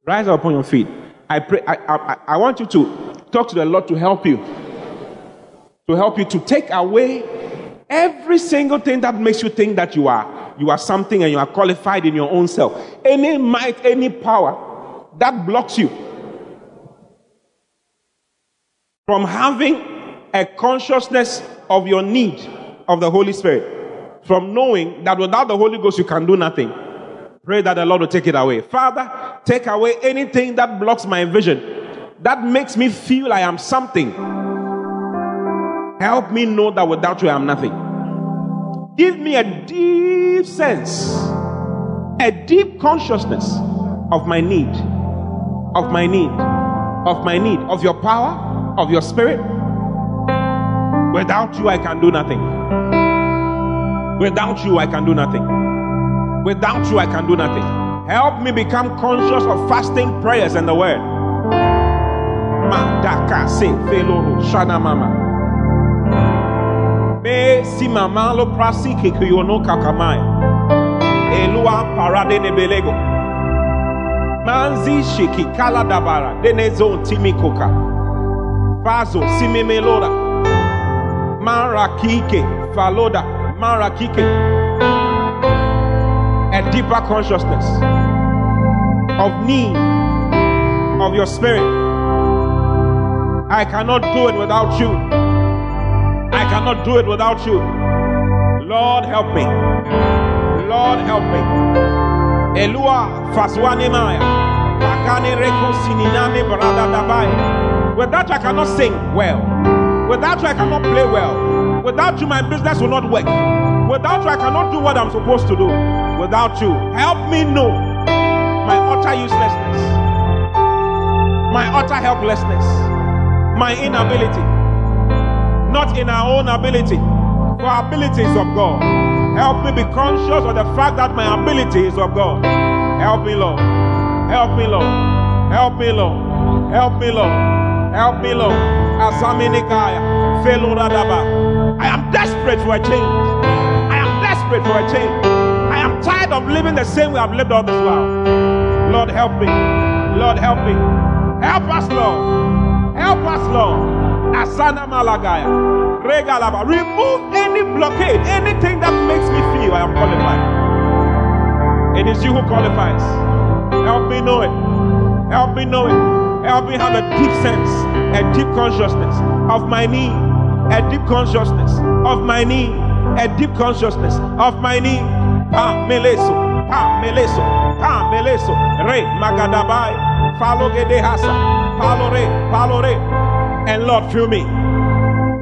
Rise up upon your feet. I pray. I want you to talk to the Lord to help you to take away Every single thing that makes you think that you are something and you are qualified in your own self. Any might, any power that blocks you from having a consciousness of your need of the Holy Spirit, from knowing that without the Holy Ghost you can do nothing. Pray that the Lord will take it away. Father, take away anything that blocks my vision, that makes me feel I am something. Help me know that without you I am nothing. Give me a deep sense, a deep consciousness of my need, of my need, of my need, of your power, of your spirit. Without you I can do nothing. Without you I can do nothing. Without you I can do nothing. Help me become conscious of fasting, prayers, and the word. Mandaka se felo shana mama. Be si mama lo prasi kikuyono kakamai. Elua parade nebelego. Manzi shiki kala dabara denezo timikoka. Fazo simemelora. Marakike faloda marakike. A deeper consciousness of need, of your spirit. I cannot do it without you. I cannot do it without you. Lord, help me. Lord, help me. Elua faswane maya. Akane reko sininane brada dabai. Without you, I cannot sing well. Without you, I cannot play well. Without you, my business will not work. Without you, I cannot do what I'm supposed to do. Without you, help me know my utter uselessness, my utter helplessness, my inability, not in our own ability, for abilities of God. Help me be conscious of the fact that my ability is of God. Help me, Lord. Help me, Lord. Help me, Lord. Help me, Lord. Help me, Lord. I am desperate for a change. I am desperate for a change. I am tired of living the same way I've lived all this while. Lord, help me. Lord, help me. Help us, Lord. Help us, Lord. Asana Malagaya. Regalaba. Remove any blockade, anything that makes me feel I am qualified. It is you who qualifies. Help me know it. Help me know it. Help me have a deep sense, a deep consciousness of my need. A deep consciousness of my need. A deep consciousness of my need. Pa meleso, pa meleso, pa meleso. Re magadabai, falo gedehasa, falo re, falo re. And Lord, fill me.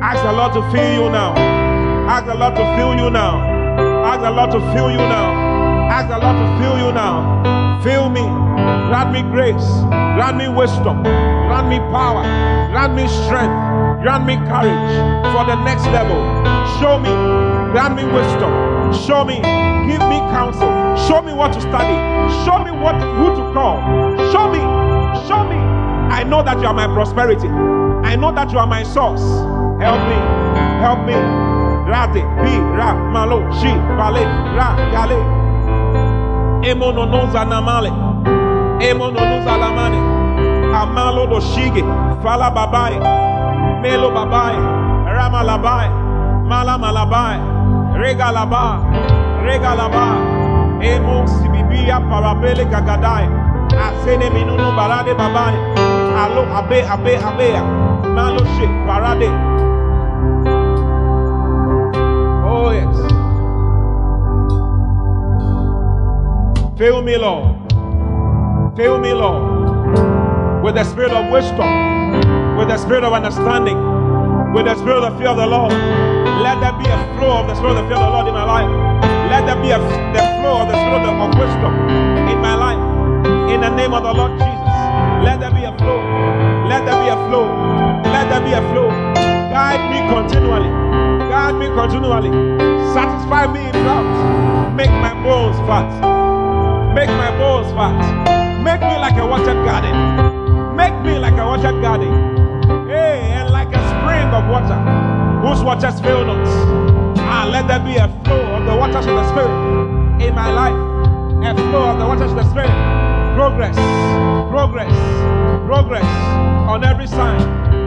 Ask the Lord to fill you now. Ask the Lord to fill you now. Ask the Lord to fill you now. Ask the Lord to fill you now. Fill me. Grant me grace. Grant me wisdom. Grant me power. Grant me strength. Grant me courage for the next level. Show me. Grant me wisdom. Show me. Give me counsel. Show me what to study. Show me who to call. Show me. Show me. I know that you are my prosperity. I know that you are my source. Help me. Help me. Rate, bi, ra, malo, shi, vale, ra, yale. Emo no noza namale. Emo no noza lamane. Amalo do shige. Fala babae. Melo babae. Rama labae. Mala malabae. Rega labae. Regalaba, Emo Sibibia Parabele Kagadai, Asene Minuno Barade Babani, Alo Abe Abe Abea, Maloshe Parade. Oh, yes. Fill me, Lord. Fill me, Lord, with the spirit of wisdom, with the spirit of understanding, with the spirit of fear of the Lord. Let there be a flow of the spirit of fear of the Lord in my life. Let there be the flow of the spirit of wisdom in my life. In the name of the Lord Jesus. Let there be a flow. Let there be a flow. Let there be a flow. Guide me continually. Guide me continually. Satisfy me in drought. Make my bones fat. Make my bones fat. Make me like a watered garden. Make me like a watered garden. Hey, and like a spring of water, whose waters fail not. Ah, let there be a flow of the waters of the Spirit in my life. A flow of the waters of the Spirit. Progress, progress, progress on every side.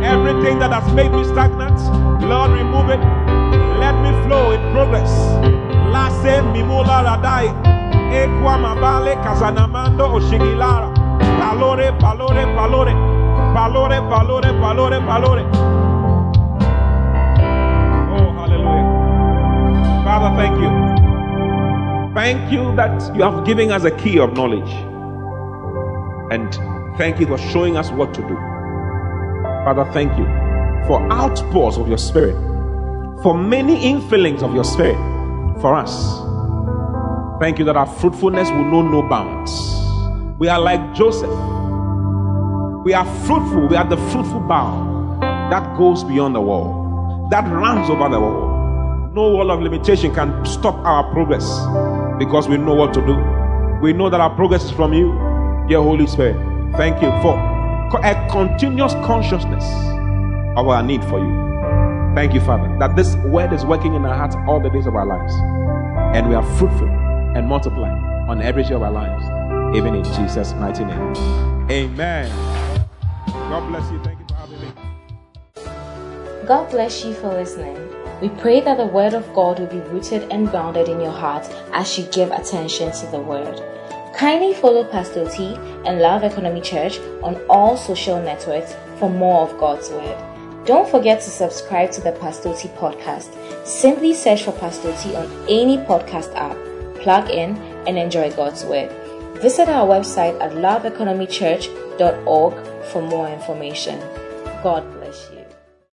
Everything that has made me stagnant, Lord, remove it. Let Let me flow in progress. Lase mimola radai. Equa mabale casanamando oshigilara. Palore, palore, palore. Palore, palore, palore, palore. Oh, hallelujah. Father, thank you. Thank you that you have given us a key of knowledge. And thank you for showing us what to do. Father, thank you for outpours of your spirit, for many infillings of your spirit for us. Thank you that our fruitfulness will know no bounds. We are like Joseph. We are fruitful. We are the fruitful bough that goes beyond the wall, that runs over the wall. No wall of limitation can stop our progress because we know what to do. We know that our progress is from you, dear Holy Spirit. Thank you for a continuous consciousness of our need for you. Thank you, Father, that this word is working in our hearts all the days of our lives, and we are fruitful and multiply on every day of our lives, even in Jesus' mighty name. Amen. God bless you. Thank you for having me. God bless you for listening. We pray that the word of God will be rooted and grounded in your heart as you give attention to the word. Kindly follow Pastor T and Love Economy Church on all social networks for more of God's word. Don't forget to subscribe to the Pastor T podcast. Simply search for Pastor T on any podcast app. Plug in and enjoy God's word. Visit our website at loveeconomychurch.org for more information. God bless.